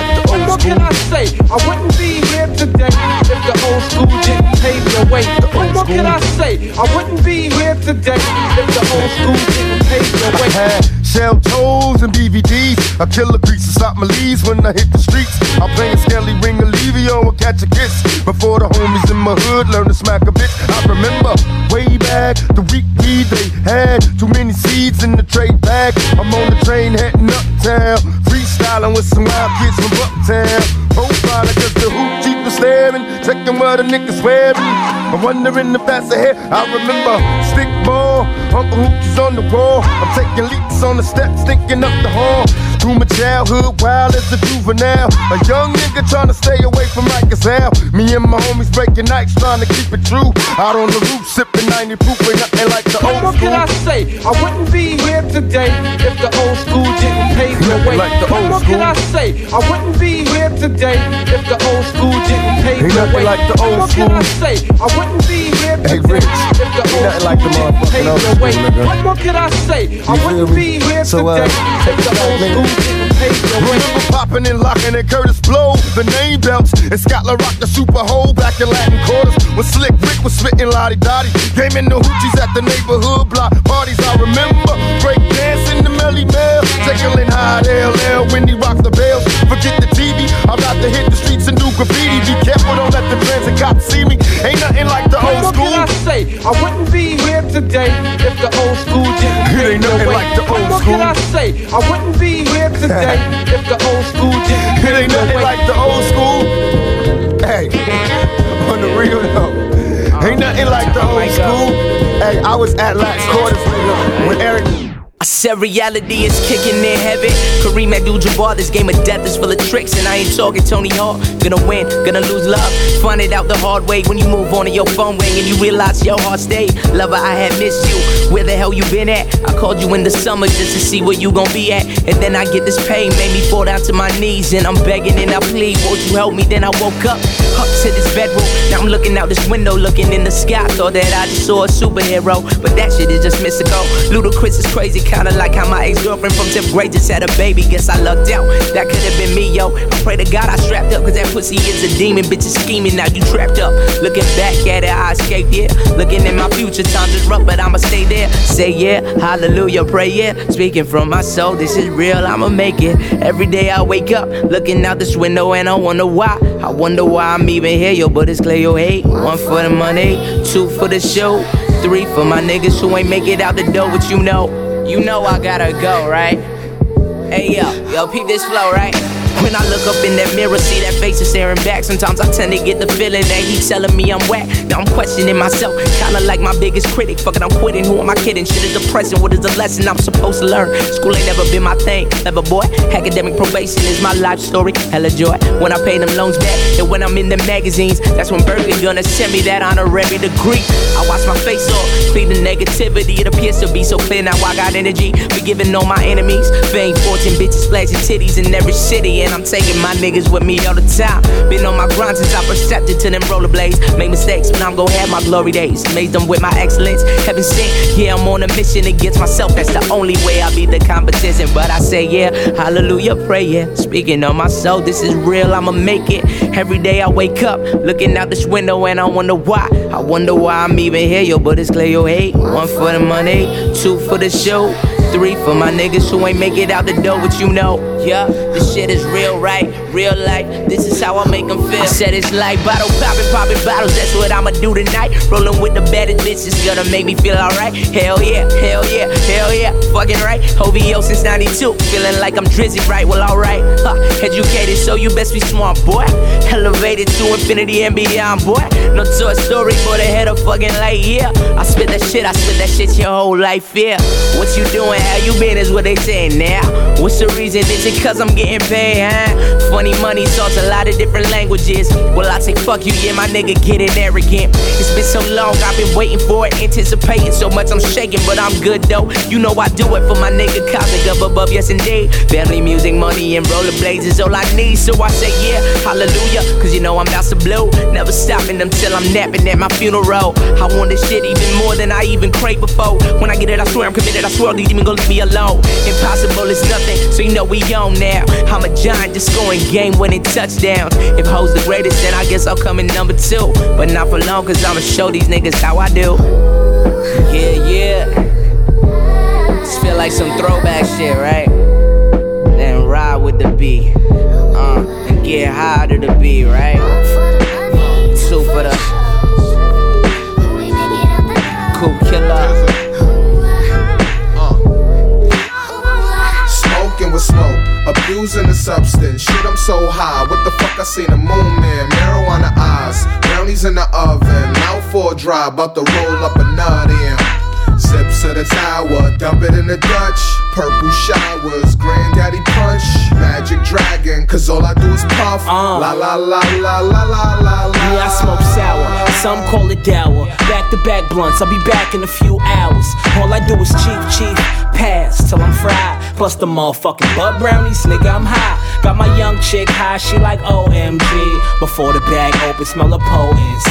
What can I say? I wouldn't be here today if the old school didn't pave the way. What can I say? I wouldn't be here today if the old school didn't pave the way. Shell toes and BVDs. I kill the crease and stop my leaves when I hit the streets. I play a Skelly Ring Olivio and catch a kiss. Before the homies in my hood learn to smack a bitch. I remember way back the week they had too many seeds in the tray bag. I'm on the train heading uptown, freestyling with some wild kids from uptown. Profiling cause the hoop keep them staring, checking where the niggas wearing. I'm wondering if that's ahead. I remember stickball, Uncle Hoochie's on the wall. I'm taking leaps on the steps, thinking up the hall. Through my childhood, wild as a juvenile, a young nigga tryna stay away from Mike Gazelle. Me and my homies breaking nights, trying to keep it true. Out on the roof, sipping 90 proof, ain't nothing like the old school. What can I say? I wouldn't be here today if the old school didn't pave the way. What can I say? I wouldn't be here today if the old school didn't pave the way. What can I say? I wouldn't be here today if the old school didn't pave the way. What can I say? I wouldn't be here today if the old school didn't pave the way. hate. Remember popping and locking at Curtis Blow, the name belts, and Scotland rocked the super hole back in Latin quarters. When Slick Rick was spitting lottie dottie, game in the hoochies at the neighborhood block parties. I remember break dancing the Melly Mel, tickling hot LL when he rocked the bells. Forget the TV, I'm about to hit the streets and do graffiti. Be careful, don't let the friends and cops see me. Ain't nothing like the old school. What can I say? I wouldn't be here today if the old school didn't make the way. Like the old what school. Can I say? I wouldn't be here today if the old school didn't make the way. It ain't nothing like the old school. Hey, on the real though, ain't nothing like the old school. Hey, I was at Lax Quarters when Eric. I said reality is kicking in heaven. Kareem Abdul-Jabbar, this game of death is full of tricks. And I ain't talking Tony Hawk. Gonna win, gonna lose love. Find it out the hard way when you move on to your phone ring and you realize your heart stayed. Lover, I had missed you. Where the hell you been at? I called you in the summer just to see where you gon' be at. And then I get this pain, made me fall down to my knees. And I'm begging and I plead, won't you help me? Then I woke up to this bedroom. Now I'm looking out this window, looking in the sky. Thought that I just saw a superhero, but that shit is just mystical. Ludacris is crazy. Kinda like how my ex-girlfriend from 10th grade just had a baby. Guess I lucked out, that could've been me, yo. I pray to God I strapped up, cause that pussy is a demon. Bitches scheming, now you trapped up. Looking back at it, I escaped, yeah. Looking in my future, times is rough, but I'ma stay there. Say yeah, hallelujah, pray yeah. Speaking from my soul, this is real, I'ma make it. Every day I wake up, looking out this window, and I wonder why. I wonder why I'm even here, yo, but it's Cleo 8. One for the money, two for the show, three for my niggas who ain't make it out the door, but you know. You know I gotta go, right? Hey yo, peep this flow, right? When I look up in that mirror, see that face is staring back. Sometimes I tend to get the feeling that he's telling me I'm whack. Now I'm questioning myself, kinda like my biggest critic. Fuck it, I'm quitting, who am I kidding? Shit is depressing, what is the lesson I'm supposed to learn? School ain't never been my thing, never boy. Academic probation is my life story, hella joy. When I pay them loans back, and when I'm in the magazines, that's when Berkeley gonna send me that honorary degree. I wash my face off, clean the negativity. It appears to be so clear now I got energy. Forgiving all my enemies, fame, fortune, bitches, flashing titties in every city. And I'm taking my niggas with me all the time. Been on my grind since I percepted to them rollerblades. Make mistakes, but I'm gon' have my glory days. Made them with my excellence, heaven sent. Yeah, I'm on a mission against myself. That's the only way I beat the competition. But I say yeah, hallelujah, pray yeah. Speaking on my soul, this is real, I'ma make it. Every day I wake up, looking out this window, and I wonder why. I wonder why I'm even here, yo, but it's Cleo 8. One for the money, two for the show, three for my niggas who ain't make it out the door, but you know, yeah, this shit is real, right? Real life, this is how I make them feel. I said it's like bottle popping bottles, that's what I'ma do tonight. Rolling with the baddest bitch is gonna make me feel alright. Hell yeah, hell yeah, hell yeah, fucking right. OVO since 92, feeling like I'm drizzy, right? Well, alright, educated, so you best be smart, boy. Elevated to infinity and beyond, boy. No Toy Story for the head of fucking light, yeah. I spit that shit your whole life, yeah. What you doing? How you been is what they saying now. What's the reason? Is it cause I'm getting paid, huh? Funny money talks a lot of different languages. Well, I say fuck you, yeah, my nigga getting arrogant. It's been so long, I've been waiting for it, anticipating so much I'm shaking, but I'm good though. You know I do it for my nigga Cosmic up above, yes indeed. Family, music, money, and rollerblades is all I need. So I say yeah, hallelujah, cause you know I'm not so blue. Never stopping until I'm napping at my funeral. I want this shit even more than I even crave before. When I get it, I swear I'm committed, I swear these even gonna leave me alone. Impossible is nothing, so you know we on now. I'm a giant, just scoring game-winning touchdowns. If hoes the greatest, then I guess I'll come in number two. But not for long, cause I'ma show these niggas how I do. Yeah, yeah. Just feel like some throwback shit, right? Then ride with the beat, and get high to the beat, right? Two for the cool killer. Smoke, abusing the substance. Shit, I'm so high. What the fuck? I seen the moon man. Marijuana eyes, brownies in the oven. Out for a drive, about to roll up a nut in. Zips to the tower, dump it in the Dutch. Purple showers, granddaddy punch. Magic dragon, cause all I do is puff. La la la la la la la la. Me, I smoke sour. Some call it dour. Back to back blunts, I'll be back in a few hours. All I do is cheap, pass till I'm fried. Plus the motherfucking butt brownies, nigga, I'm high. Got my young chick high, she like OMG. Before the bag open, smell of potency.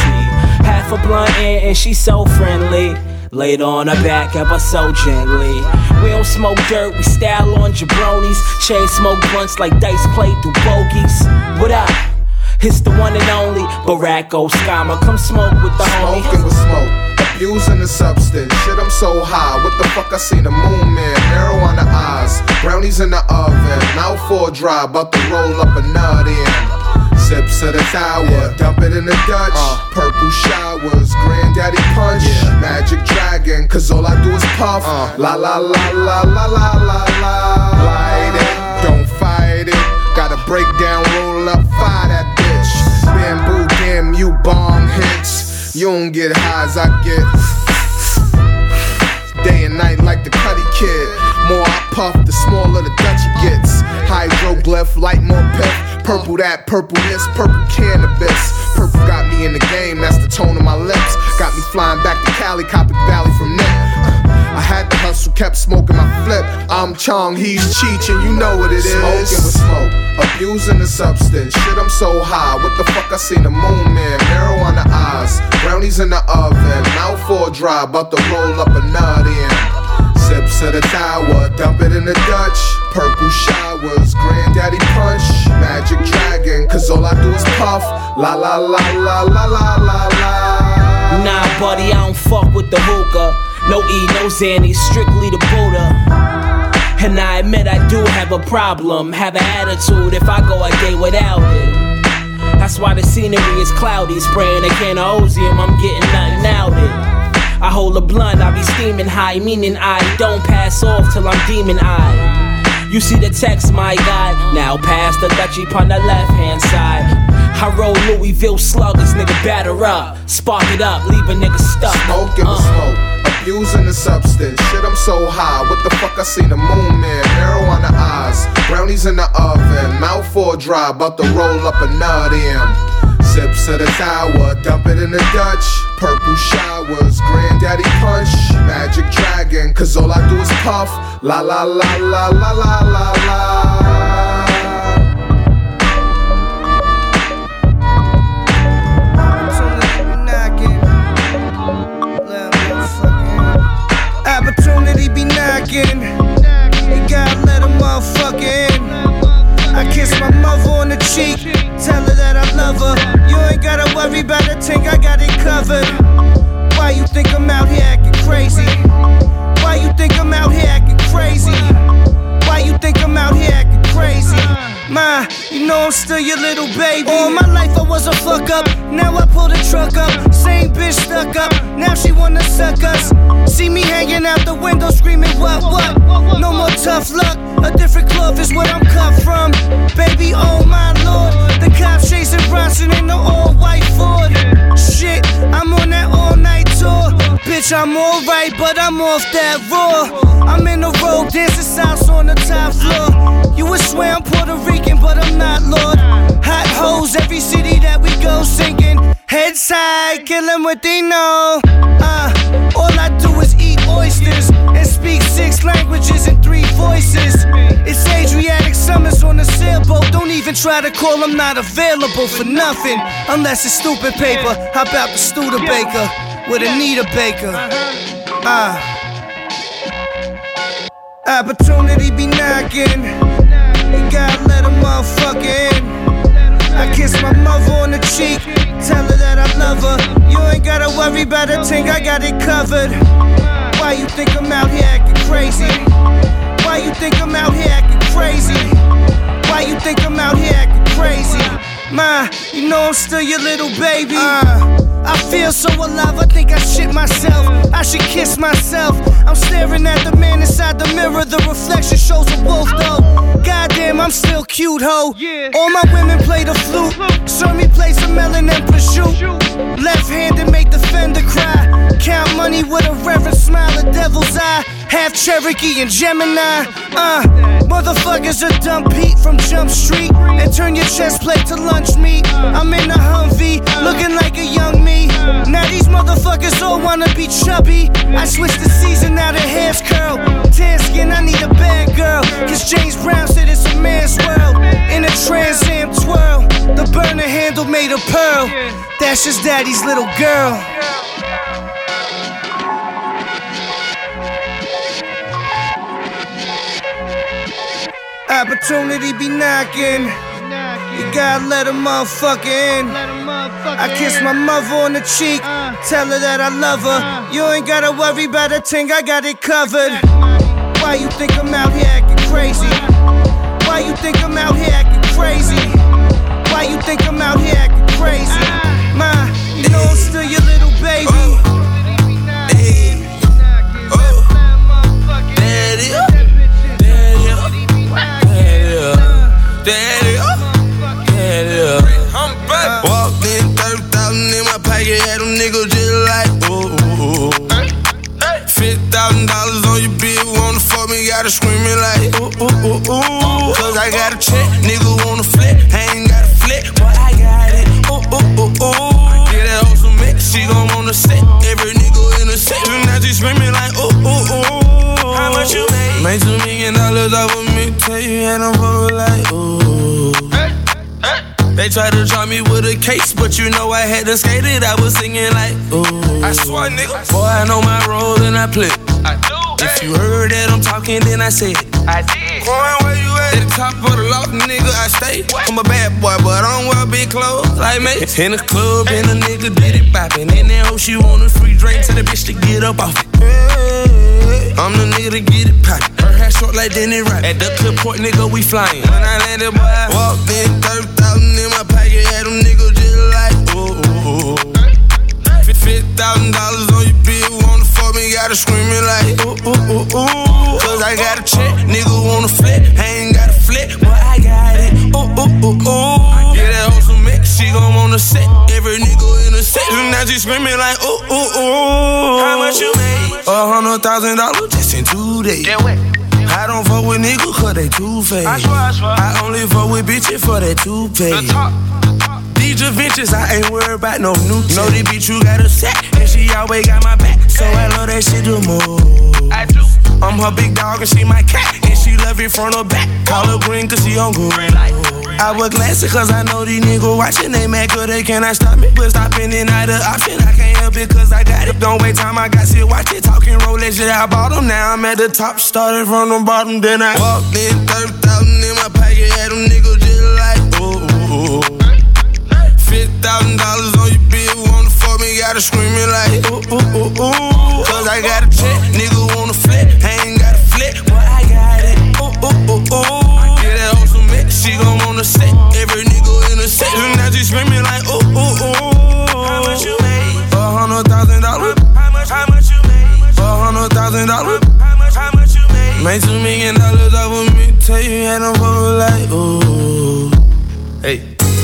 Half a blunt in and she so friendly. laid on her back, ever so gently. We don't smoke dirt, we style on jabronis, chain smoke blunts like dice played through bogeys. What up? It's the one and only Barack Obama. Come smoke with the homie. Smoking with smoke, abusing the substance. Shit, I'm so high. What the fuck? I seen the moon, man. Arrow on the eyes, brownies in the oven. Now for a dry, about to roll up a nut in. Sips of the tower, dump it in the Dutch. Purple showers, granddaddy punch, magic dragon, cause all I do is puff. La la la la la la la la. Light it, don't fight it. Gotta break down, roll up, fire that bitch. Bamboo, damn you, bomb hits. You don't get high as I get. Day and night like the Cuddy Kid. More I puff, the smaller the Dutchie gets. Hieroglyph, light more pep. Purple that, purple this, purple cannabis. Purple got me in the game, that's the tone of my lips. Got me flying back to Cali, Coppin Valley from Nick. I had to hustle, kept smoking my flip. I'm Chong, he's Cheech, and you know what it is. Smoking with smoke, abusing the substance. Shit, I'm so high, what the fuck, I seen the moon, man. Marrow on the eyes, brownies in the oven. Mouth for a dry, about to roll up a nut in. Sips of the tower, dump it in the Dutch. Purple showers, granddaddy punch, magic dragon, cause all I do is puff. La la la la la la la la. Nah, buddy, I don't fuck with the hookah. No E, no Xanny, strictly the Buddha. And I admit I do have a problem, have an attitude if I go a day without it. That's why the scenery is cloudy. Spraying a can of Ozium, I'm getting nothing out it. I hold a blunt, I be steaming high, meaning I don't pass off till I'm demon eyed. You see the text, my guy, now pass the Dutchie upon the left hand side. I roll Louisville sluggers, nigga batter up, spark it up, leave a nigga stuck. Smoking with smoke, abusing the substance. Shit, I'm so high, what the fuck, I seen the moon, man. Arrow on the eyes, brownies in the oven. Mouth for a dry, about to roll up a nut in. Sips of the tower, dump it in the Dutch. Purple showers, granddaddy punch, magic dragon, cause all I do is puff. La la la la la la la la. Opportunity be knocking, you gotta let a motherfucker in. I kiss my mother on the cheek, tell her that I love her. You ain't gotta worry about a thing, I got it covered. Why you think I'm out here acting crazy? Why you think I'm out here acting crazy? Why you think I'm out here acting crazy? Ma, you know I'm still your little baby. All my life I was a fuck up, now I pull the truck up. Same bitch stuck up, now she wanna suck us. See me hanging out the window screaming what? No more tough luck, a different club is where I'm cut from. Baby, oh my lord, the cops chasing Bronson in the all-white Ford. Shit, I'm on that all-night tour. Bitch, I'm alright, but I'm off that raw. I'm in the road, dancing sauce on the top floor. You would swear I'm Puerto Rican, but I'm not, lord. Hot hoes, every city that we go singing. Headside, kill 'em what they know. All I do is eat oysters and speak 6 languages and 3 voices. It's Adriatic summers on a sailboat. Don't even try to call, I'm not available for nothing. Unless it's stupid paper. How about the Studebaker with Anita Baker? Opportunity be knocking, you gotta let a motherfucker in. I kiss my mother on the cheek, tell her that I love her. You ain't gotta worry about a thing, I got it covered. Why you think I'm out here acting crazy? Why you think I'm out here acting crazy? Why you think I'm out here acting crazy? Ma, you know I'm still your little baby. I feel so alive, I think I shit myself. I should kiss myself. I'm staring at the man inside the mirror, the reflection shows a wolf though. Goddamn, I'm still cute, ho. All my women play the flute. Serve me play some melon and prosciutto. Left handed make the fender cry. Count money with a reverent smile, a devil's eye. Half Cherokee and Gemini. Motherfuckers are dumb Pete from Jump Street. And turn your chest plate to lunch meat. I'm in a Humvee, looking like a young me. Now these motherfuckers all wanna be chubby. I switched the season, now the hair's curled. Tan skin, I need a bad girl. Cause James Brown said it's a man's world. In a Trans Am twirl, the burner handle made of pearl. That's just daddy's little girl. Opportunity be knocking. You gotta let a motherfucker in. I kiss my mother on the cheek, tell her that I love her. You ain't gotta worry about a thing, I got it covered. Why you think I'm out here acting crazy? Why you think I'm out here acting crazy? Why you think I'm out here acting crazy? Ma, you know I'm still your little baby. Walked in 30,000 in my pocket, had them niggas just like ooh. $50,000 on your bill, wanna fuck me, gotta screamin' like ooh ooh ooh ooh. Cause I got a check, nigga wanna flip, I ain't got a flip, but I got it. Ooh ooh ooh ooh. Get that hoe some mix, she gon' wanna set every nigga in the set. Now she screamin' like ooh ooh ooh. How much you made? Made $2 million off of me, tell you and I'm fuckin' like ooh. They tried to drop me with a case, but you know I had to skate it. I was singing like, ooh. I swear, nigga. Boy, I know my role and I play. I do. If you heard that I'm talking, then I said, I did. Going where you at? At the top of the loft, nigga, I stay. What? I'm a bad boy, but I don't wear big clothes like me. In the club, and a nigga did it bopping. And that hoe, she want a free drink, tell the bitch to get up off it. I'm the nigga to get it poppin'. Her hair short like Danny Rock. At the clip point, nigga, we flyin'. When I landed, boy, I walked in 30,000 in my pocket, had them niggas just like, ooh. $50,000 on your bill, wanna fuck me, gotta screamin' like, ooh, ooh, ooh, ooh. Cause I got a check, nigga wanna flip, I ain't got a flip, but I got it, ooh, ooh, ooh, ooh. Yeah, that hoe some mix, she gon' wanna set every nigga in the set. Now she screamin' like, ooh, ooh, ooh. How much you made? $100,000 just in 2 days. Get wet. I don't fuck with niggas cause they two-faced. I swear. I only fuck with bitches for that toupee. These adventures, I ain't worried about no new shit. Know this bitch you got a set, and she always got my back. So I love that shit the most. I do. I'm her big dog and she my cat, and she love it from her back. Call her green cause she on good. I wear glasses cause I know these niggas watching. They mad cause they cannot stop me, but stopping ain't not an option. I can't help it cause I got it. Don't waste time, I got shit, watch it. Talking Rolex, yeah, I bought them. Now I'm at the top, started from the bottom. Then I walked in 30,000 in my pocket, had them niggas just like, ooh. $50,000 on your bill, wanna fuck me, gotta screamin' like, ooh, ooh, ooh, ooh. Cause I got a check, nigga wanna flip, I ain't got a flip, but I got it, ooh, ooh, ooh, ooh. She gon' wanna set every nigga in the set. Now she screamin' like, ooh, ooh, ooh. How much you made? $100,000. How much you made? $100,000. How much you made? Made $2 million off of me. Tell you had them fuckin' like, ooh. Hey,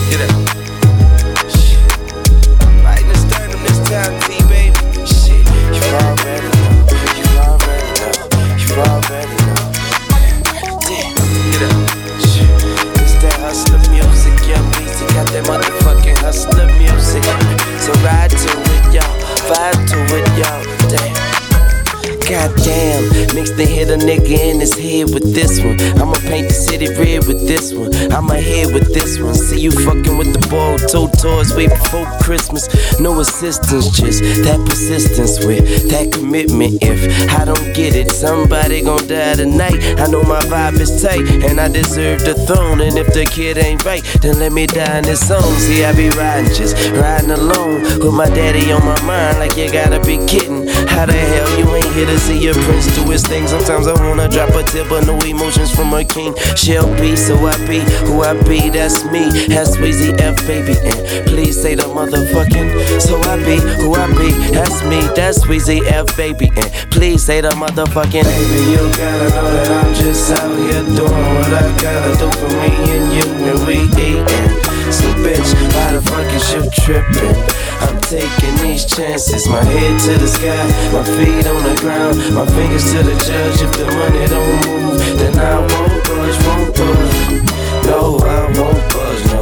get up. Shit. Fightin' the sternum this time, T, baby. Shit, you already know. Damn, get up. Hustler music, young Weezy got that motherfucking hustler music. So ride to it, y'all, vibe to it, y'all, damn. Goddamn, mix the hit a nigga in his head with this one. I'ma paint the city red with this one. I'ma head with this one. See you fucking with the ball, 2 toys way before Christmas. No assistance, just that persistence with that commitment. If I don't get it, somebody gon' die tonight. I know my vibe is tight, and I deserve the throne. And if the kid ain't right, then let me die in this zone. See, I be riding, just riding alone with my daddy on my mind, like you gotta be kidding. How the hell you ain't here to see your prince do his thing? Sometimes I wanna drop a tip, but no emotions from a king. She'll be, so I be who I be, that's me. That's Weezy F, baby, and please say the motherfucking. So I be who I be, that's me. That's Weezy F, baby, and please say the motherfucking. Baby, you gotta know that I'm just out here doing what I gotta do for me and you, and we eatin'. So bitch, why the fuck is you trippin'? I'm taking these chances, my head to the sky, my feet on the ground, my fingers to the judge. If the money don't move, then I won't budge, won't budge. No, I won't budge, no,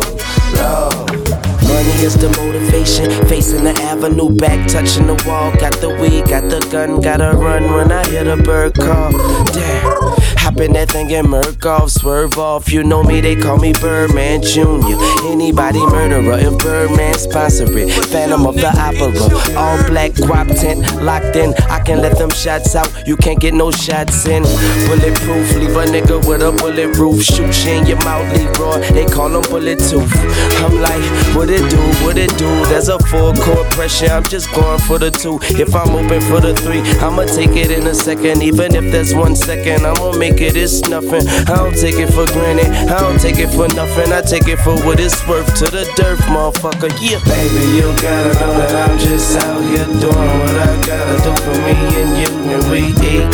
no. Money is the motivation, facing the avenue, back touching the wall. Got the weed, got the gun, gotta run when I hear the bird call. Damn. Hop in that thing and murk off, swerve off. You know me, they call me Birdman Jr. Anybody murderer if Birdman sponsor it. Phantom of the Opera, all black guap tent, locked in. I can let them shots out, you can't get no shots in. Bulletproof, leave a nigga with a bullet roof. Shoot shit in your mouth, Leroy, they call him Bullet Tooth. I'm like, what it do, what it do? There's a full court pressure, I'm just going for the two. If I'm open for the three, I'ma take it in a second. Even if that's 1 second, I'ma make it, it's nothing. I don't take it for granted, I don't take it for nothing. I take it for what it's worth, to the dirt, motherfucker, yeah. Baby, you gotta know that I'm just out here doing what I gotta do for me and you, and we eatin'.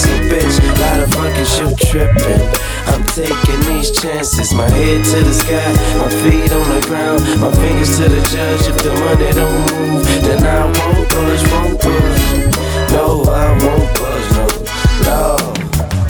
So bitch, a lot of fuckers, you trippin'. I'm taking these chances, my head to the sky, my feet on the ground, my fingers to the judge. If the money don't move, then I won't push, won't push. No, I won't push, no, no.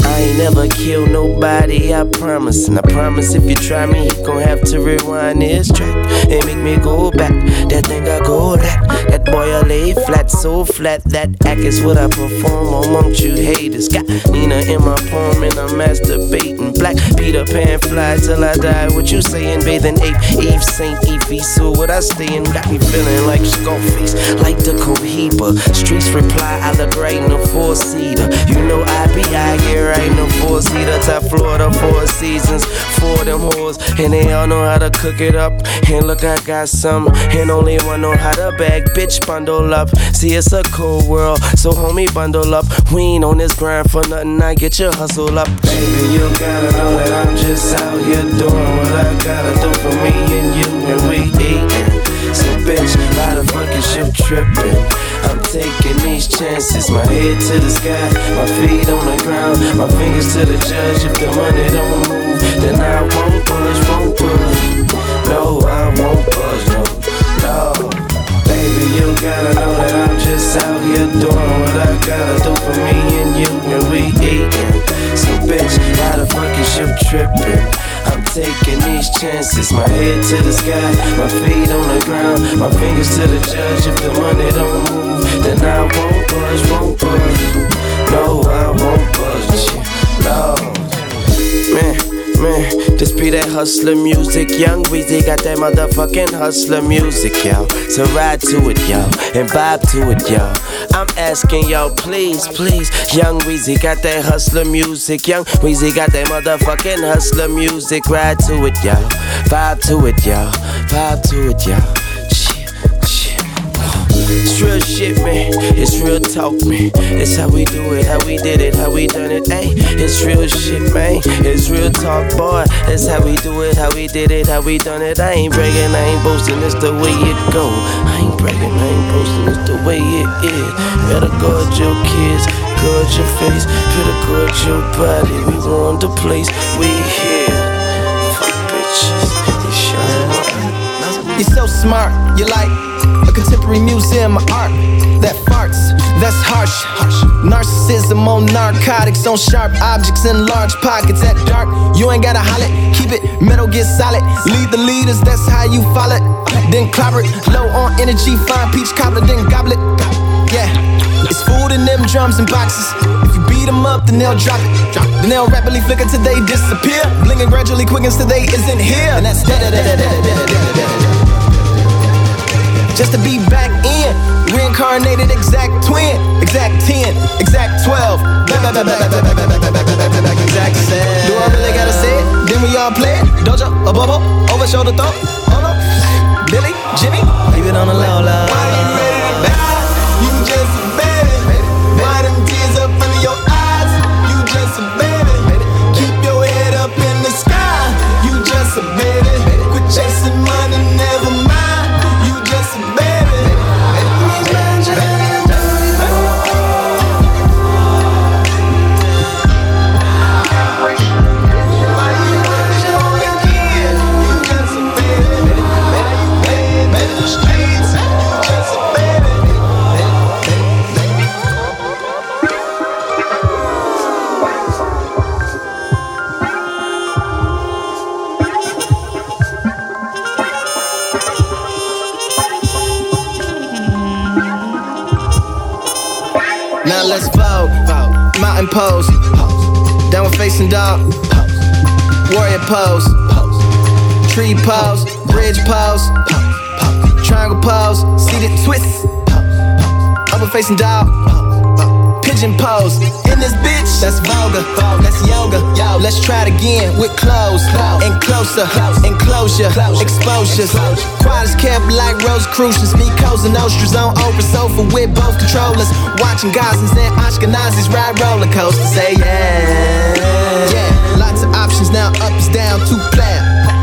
I ain't never killed nobody, I promise. And I promise if you try me, you gon' have to rewind this track and make me go back. That thing I go that, that boy I lay flat, so flat. That act is what I perform among you haters. Got Nina in my palm and I'm masturbating. Black Peter Pan fly till I die. What you saying? Bathing ape, Eve, Saint Evie. So what I stayin'? Got me feeling like Scarface, like the Cohiba. Streets reply, I look right in a four-seater. You know I be out here right. No four-seater, top Florida, 4 seasons, 4 of them whores. And they all know how to cook it up. And look, I got some. And only one know how to bag, bitch, bundle up. See, it's a cold world, so homie, bundle up. We ain't on this grind for nothing, I get your hustle up. Baby, you gotta know that I'm just out here doing what I gotta do for me and you, and we eatin'. So bitch, a lot of fucking shit trippin'. I'm taking these chances, my head to the sky, my feet on the ground, my fingers to the judge. If the money don't move, then I won't push, won't push. No, I won't push, no, no. Baby, you gotta know that I'm just out here doing what I gotta do for me and you, and we eatin'. So bitch, a lot of fucking shit trippin'. I'm taking these chances, my head to the sky, my feet on the ground, my fingers to the judge. If the money don't move, then I won't budge, won't budge. No, I won't budge, no. Man, just be that hustler music. Young Weezy got that motherfucking hustler music, y'all. So ride to it, y'all, and vibe to it, y'all. I'm asking y'all, please, please. Young Weezy got that hustler music. Young Weezy got that motherfucking hustler music. Ride to it, y'all. Vibe to it, y'all. Vibe to it, y'all. It's real shit, man. It's real talk, man. It's how we do it, how we did it, how we done it, ayy. It's real shit, man. It's real talk, boy. That's how we do it, how we did it, how we done it. I ain't bragging, I ain't boasting, it's the way it go. I ain't bragging, I ain't boasting, it's the way it is. Better guard your kids, guard your face, better guard your body. We run the place, we here. Fuck bitches, you shine. You're so smart, you like a contemporary museum of art that farts, that's harsh. Narcissism on narcotics, on sharp objects in large pockets. At dark, you ain't gotta holler, keep it, metal get solid. Lead the leaders, that's how you follow it. Then clobber it, low on energy, fine peach cobbler, then goblet. Yeah, it's food in them drums and boxes. If you beat them up, then they'll drop it. Then they'll rapidly flicker till they disappear. Blinking gradually quickens till they isn't here. And that's da-da-da-da-da-da-da-da-da. Just to be back in, reincarnated exact twin, exact 10, exact 12, exact 7. Do I really gotta say it? Then we all play it. Dojo, a bubble, over shoulder throw, on up, Billy, Jimmy, leave it on the low low. Why you ready to die? You just a baby. Why them tears up under your eyes? You just a baby. Keep your head up in the sky. You just a baby. Quit chasing money, never mind. Let's vote, mountain pose. Downward facing dog. Warrior pose. Tree pose. Bridge pose. Triangle pose. Seated twist. Upper facing dog. Pigeon pose. In this bitch, that's vulgar. That's yoga. Yo, let's try it again with clothes. And closer. Enclosure. Exposures. Quiet as kept like Rosicrucians. Me, Co's and Ostras on open sofa with both controllers. Watching Gazans and Ashkenazis ride roller coasters. Say yeah. Yeah. Lots of options now. Up is down. Two player.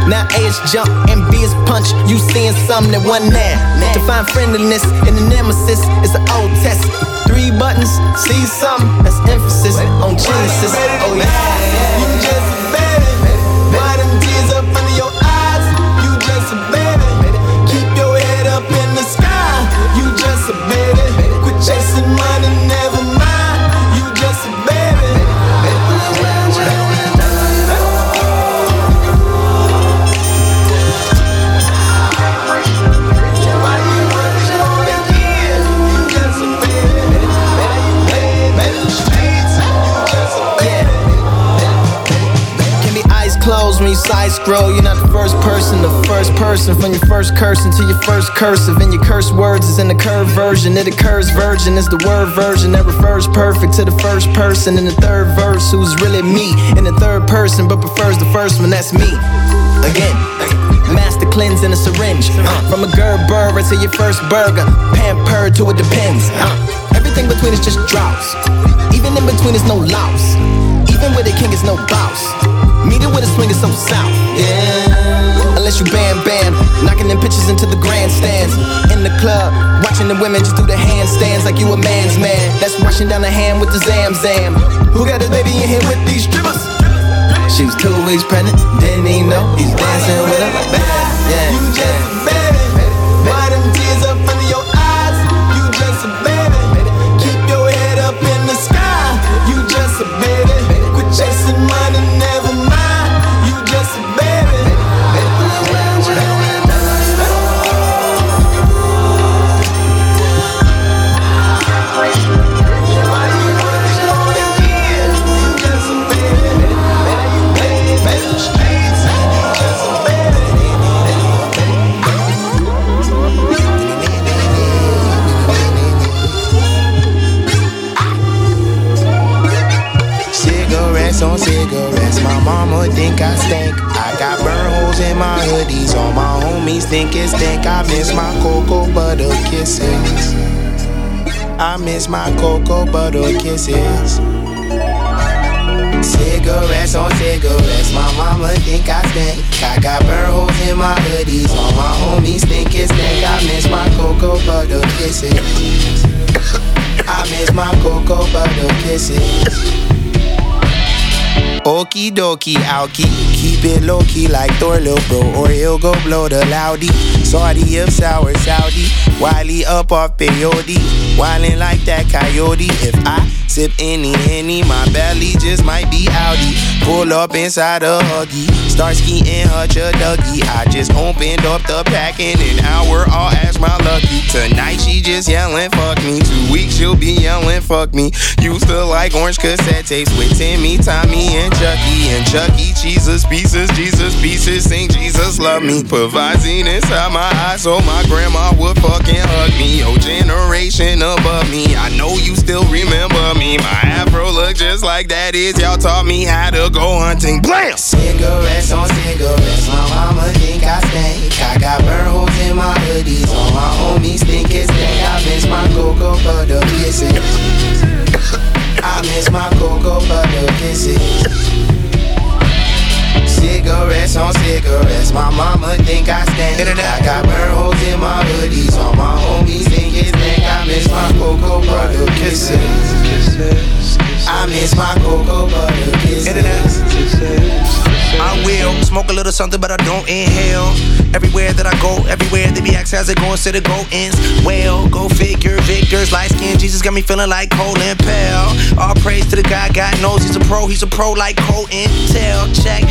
Now A is jump and B is punch. You seeing something that wasn't there. To find friendliness in the nemesis is an old test. Three buttons, see something. That's emphasis on Genesis. Oh yeah. You just a baby. Why them tears up under your eyes? You just a baby. Keep your head up in the sky. You just a baby. Quit chasing money, never mind. You just a baby. When you side scroll, you're not the first person. The first person from your first curse into your first cursive. And your curse words is in the curved version. It occurs virgin is the word version that refers perfect to the first person in the third verse, who's really me in the third person, but prefers the first one. That's me. Again, master cleanse in a syringe. From a Gerber to your first burger, pampered to it depends. Everything between is just drops. Even in between is no loss. Even with a king is no boss. Meet it with a swing is so south, yeah. Unless you bam bam, knocking them pitches into the grandstands. In the club, watching the women just do the handstands like you a man's man. That's rushing down the hand with the zam zam. Who got this baby in here with these strippers? She was 2 weeks pregnant, didn't even know he's dancing with her. Yeah, you just a baby. Why them tears up under your eyes? You just a baby. Keep your head up in the sky. You just a baby. Quit chasing money, never mind. On cigarettes, my mama think I stink. I got burn holes in my hoodies. All my homies think it's stink. I miss my cocoa butter kisses. I miss my cocoa butter kisses. Cigarettes on cigarettes, my mama think I stink. I got burn holes in my hoodies. All my homies think it's stink. I miss my cocoa butter kisses. I miss my cocoa butter kisses. Okie dokie, alky. Keep it low key like Thor, lil bro, or he'll go blow the loudy. Saudi of sour Saudi, Wiley up off peyote, wildin' like that coyote. If I sip any henny, my belly just might be outy. Pull up inside a huggy, start skiing hutch a duggy. I just opened up the pack in an hour, all ass my lucky. Tonight she just yelling fuck me, 2 weeks she'll be yelling fuck me. Used to like orange cassette tapes with Timmy, Tommy, and Chucky, Jesus pieces, sing Jesus love me. Provising inside my eyes so my grandma would fucking hug me. Yo, generation above me, I know you still remember me. My afro look just like that is, y'all taught me how to go hunting. Blam! Cigarettes on cigarettes, my mama think I stink. I got burn holes in my hoodies, all my homies think it's stink. I miss my cocoa butter kisses. I miss my cocoa butter kisses. Cigarettes on cigarettes, my mama think I stink. I got burn holes in my hoodies, all my homies think it's stink. I miss my cocoa butter kisses. I miss my cocoa butter kisses. I will smoke a little something, but I don't inhale. Everywhere that I go, everywhere they be asked, how's it going? So the go ends well. Go figure, Victor's light skin. Jesus got me feeling like Colin Powell. All praise to the guy, God knows he's a pro like Colin Tell. Check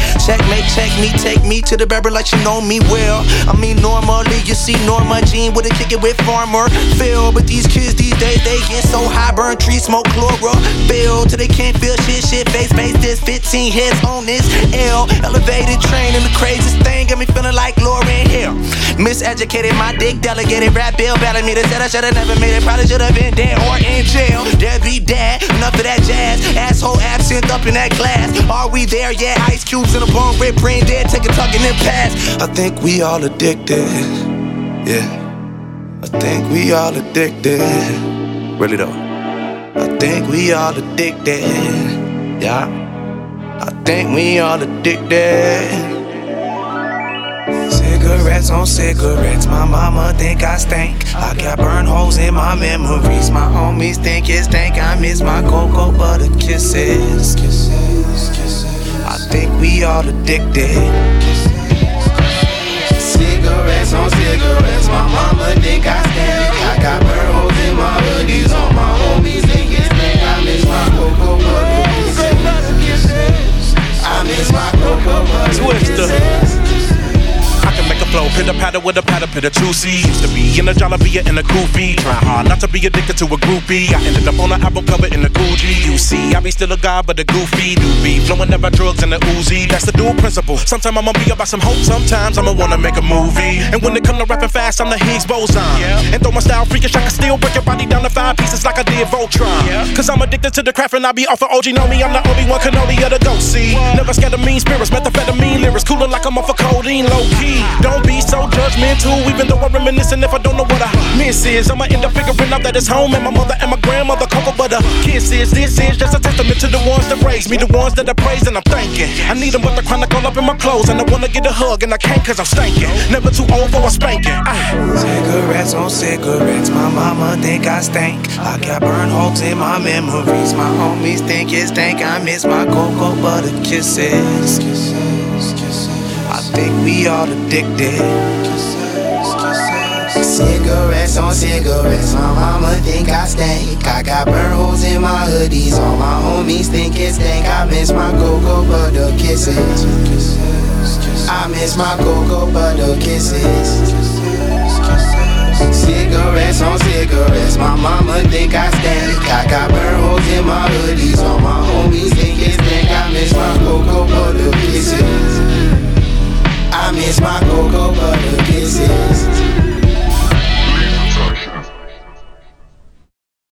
me, take me to the barber like you know me well. I mean, normally you see Norma Jean with a kick it with Farmer Phil, but these kids these days they get so high, burn trees, smoke chlorophyll till they can't feel shit. Face this 15 heads on this L. Elevated train and the craziest thing got me feeling like Lauren Hill. Miseducated, my dick delegated, rap bill battling me. They said I should've never made it, probably should've been dead or in jail. There be dad, enough of that jazz, asshole absinthe up in that glass. Are we there? Yeah, ice cubes in a bone, red brain dead, take a tuck and then pass. I think we all addicted, yeah. I think we all addicted, really though. I think we all addicted, yeah. I think we all addicted. Cigarettes on cigarettes, my mama think I stink. I got burn holes in my memories, my homies think it stink. I miss my cocoa butter kisses. I think we all addicted. Cigarettes on cigarettes, my mama think I stink. I got burn holes in my hoodies, all my homies think it stink. I miss my cocoa butter kisses. I miss my cocoa butter kisses. Flow, pitter patter with a patter pitter, juicy. Used to be in a Jollibee and a Koofy. Try hard not to be addicted to a groupie. I ended up on an album cover in a Gucci. You see, I be still a guy, but a goofy doobie. Flowing about drugs and the Uzi. That's the dual principle. Sometimes I'ma be about some hope, sometimes I'ma wanna make a movie. And when it come to rapping fast, I'm the Higgs boson. Yeah. And throw my style freakish, I can still break your body down to 5 pieces like I did Voltron. Yeah. Cause I'm addicted to the craft and I be off of OG. Know me, I'm the Obi-Wan Kenobi of the ghost. See, never scared of mean spirits, methamphetamine lyrics. Cooling like I'm off of codeine, low key. Don't be so judgmental, even though I'm reminiscing if I don't know what I miss is. I'ma end up figuring out that it's home and my mother and my grandmother cocoa butter kisses. This is just a testament to the ones that raised me, the ones that I praise, and I'm thanking. I need them with the chronic all up in my clothes, and I wanna get a hug and I can't cause I'm stinking. Never too old for a spanking. Cigarettes on cigarettes, my mama think I stink. I got burn holes in my memories, my homies think it stink. I miss my cocoa butter kisses. I think we all addicted. Cigarettes on cigarettes, my mama think I stink. I got burn holes in my hoodies, all my homies think it stink. I miss my cocoa butter kisses. I miss my cocoa butter kisses. Cigarettes on cigarettes, my mama think I stink. I got burn holes in my hoodies, all my homies think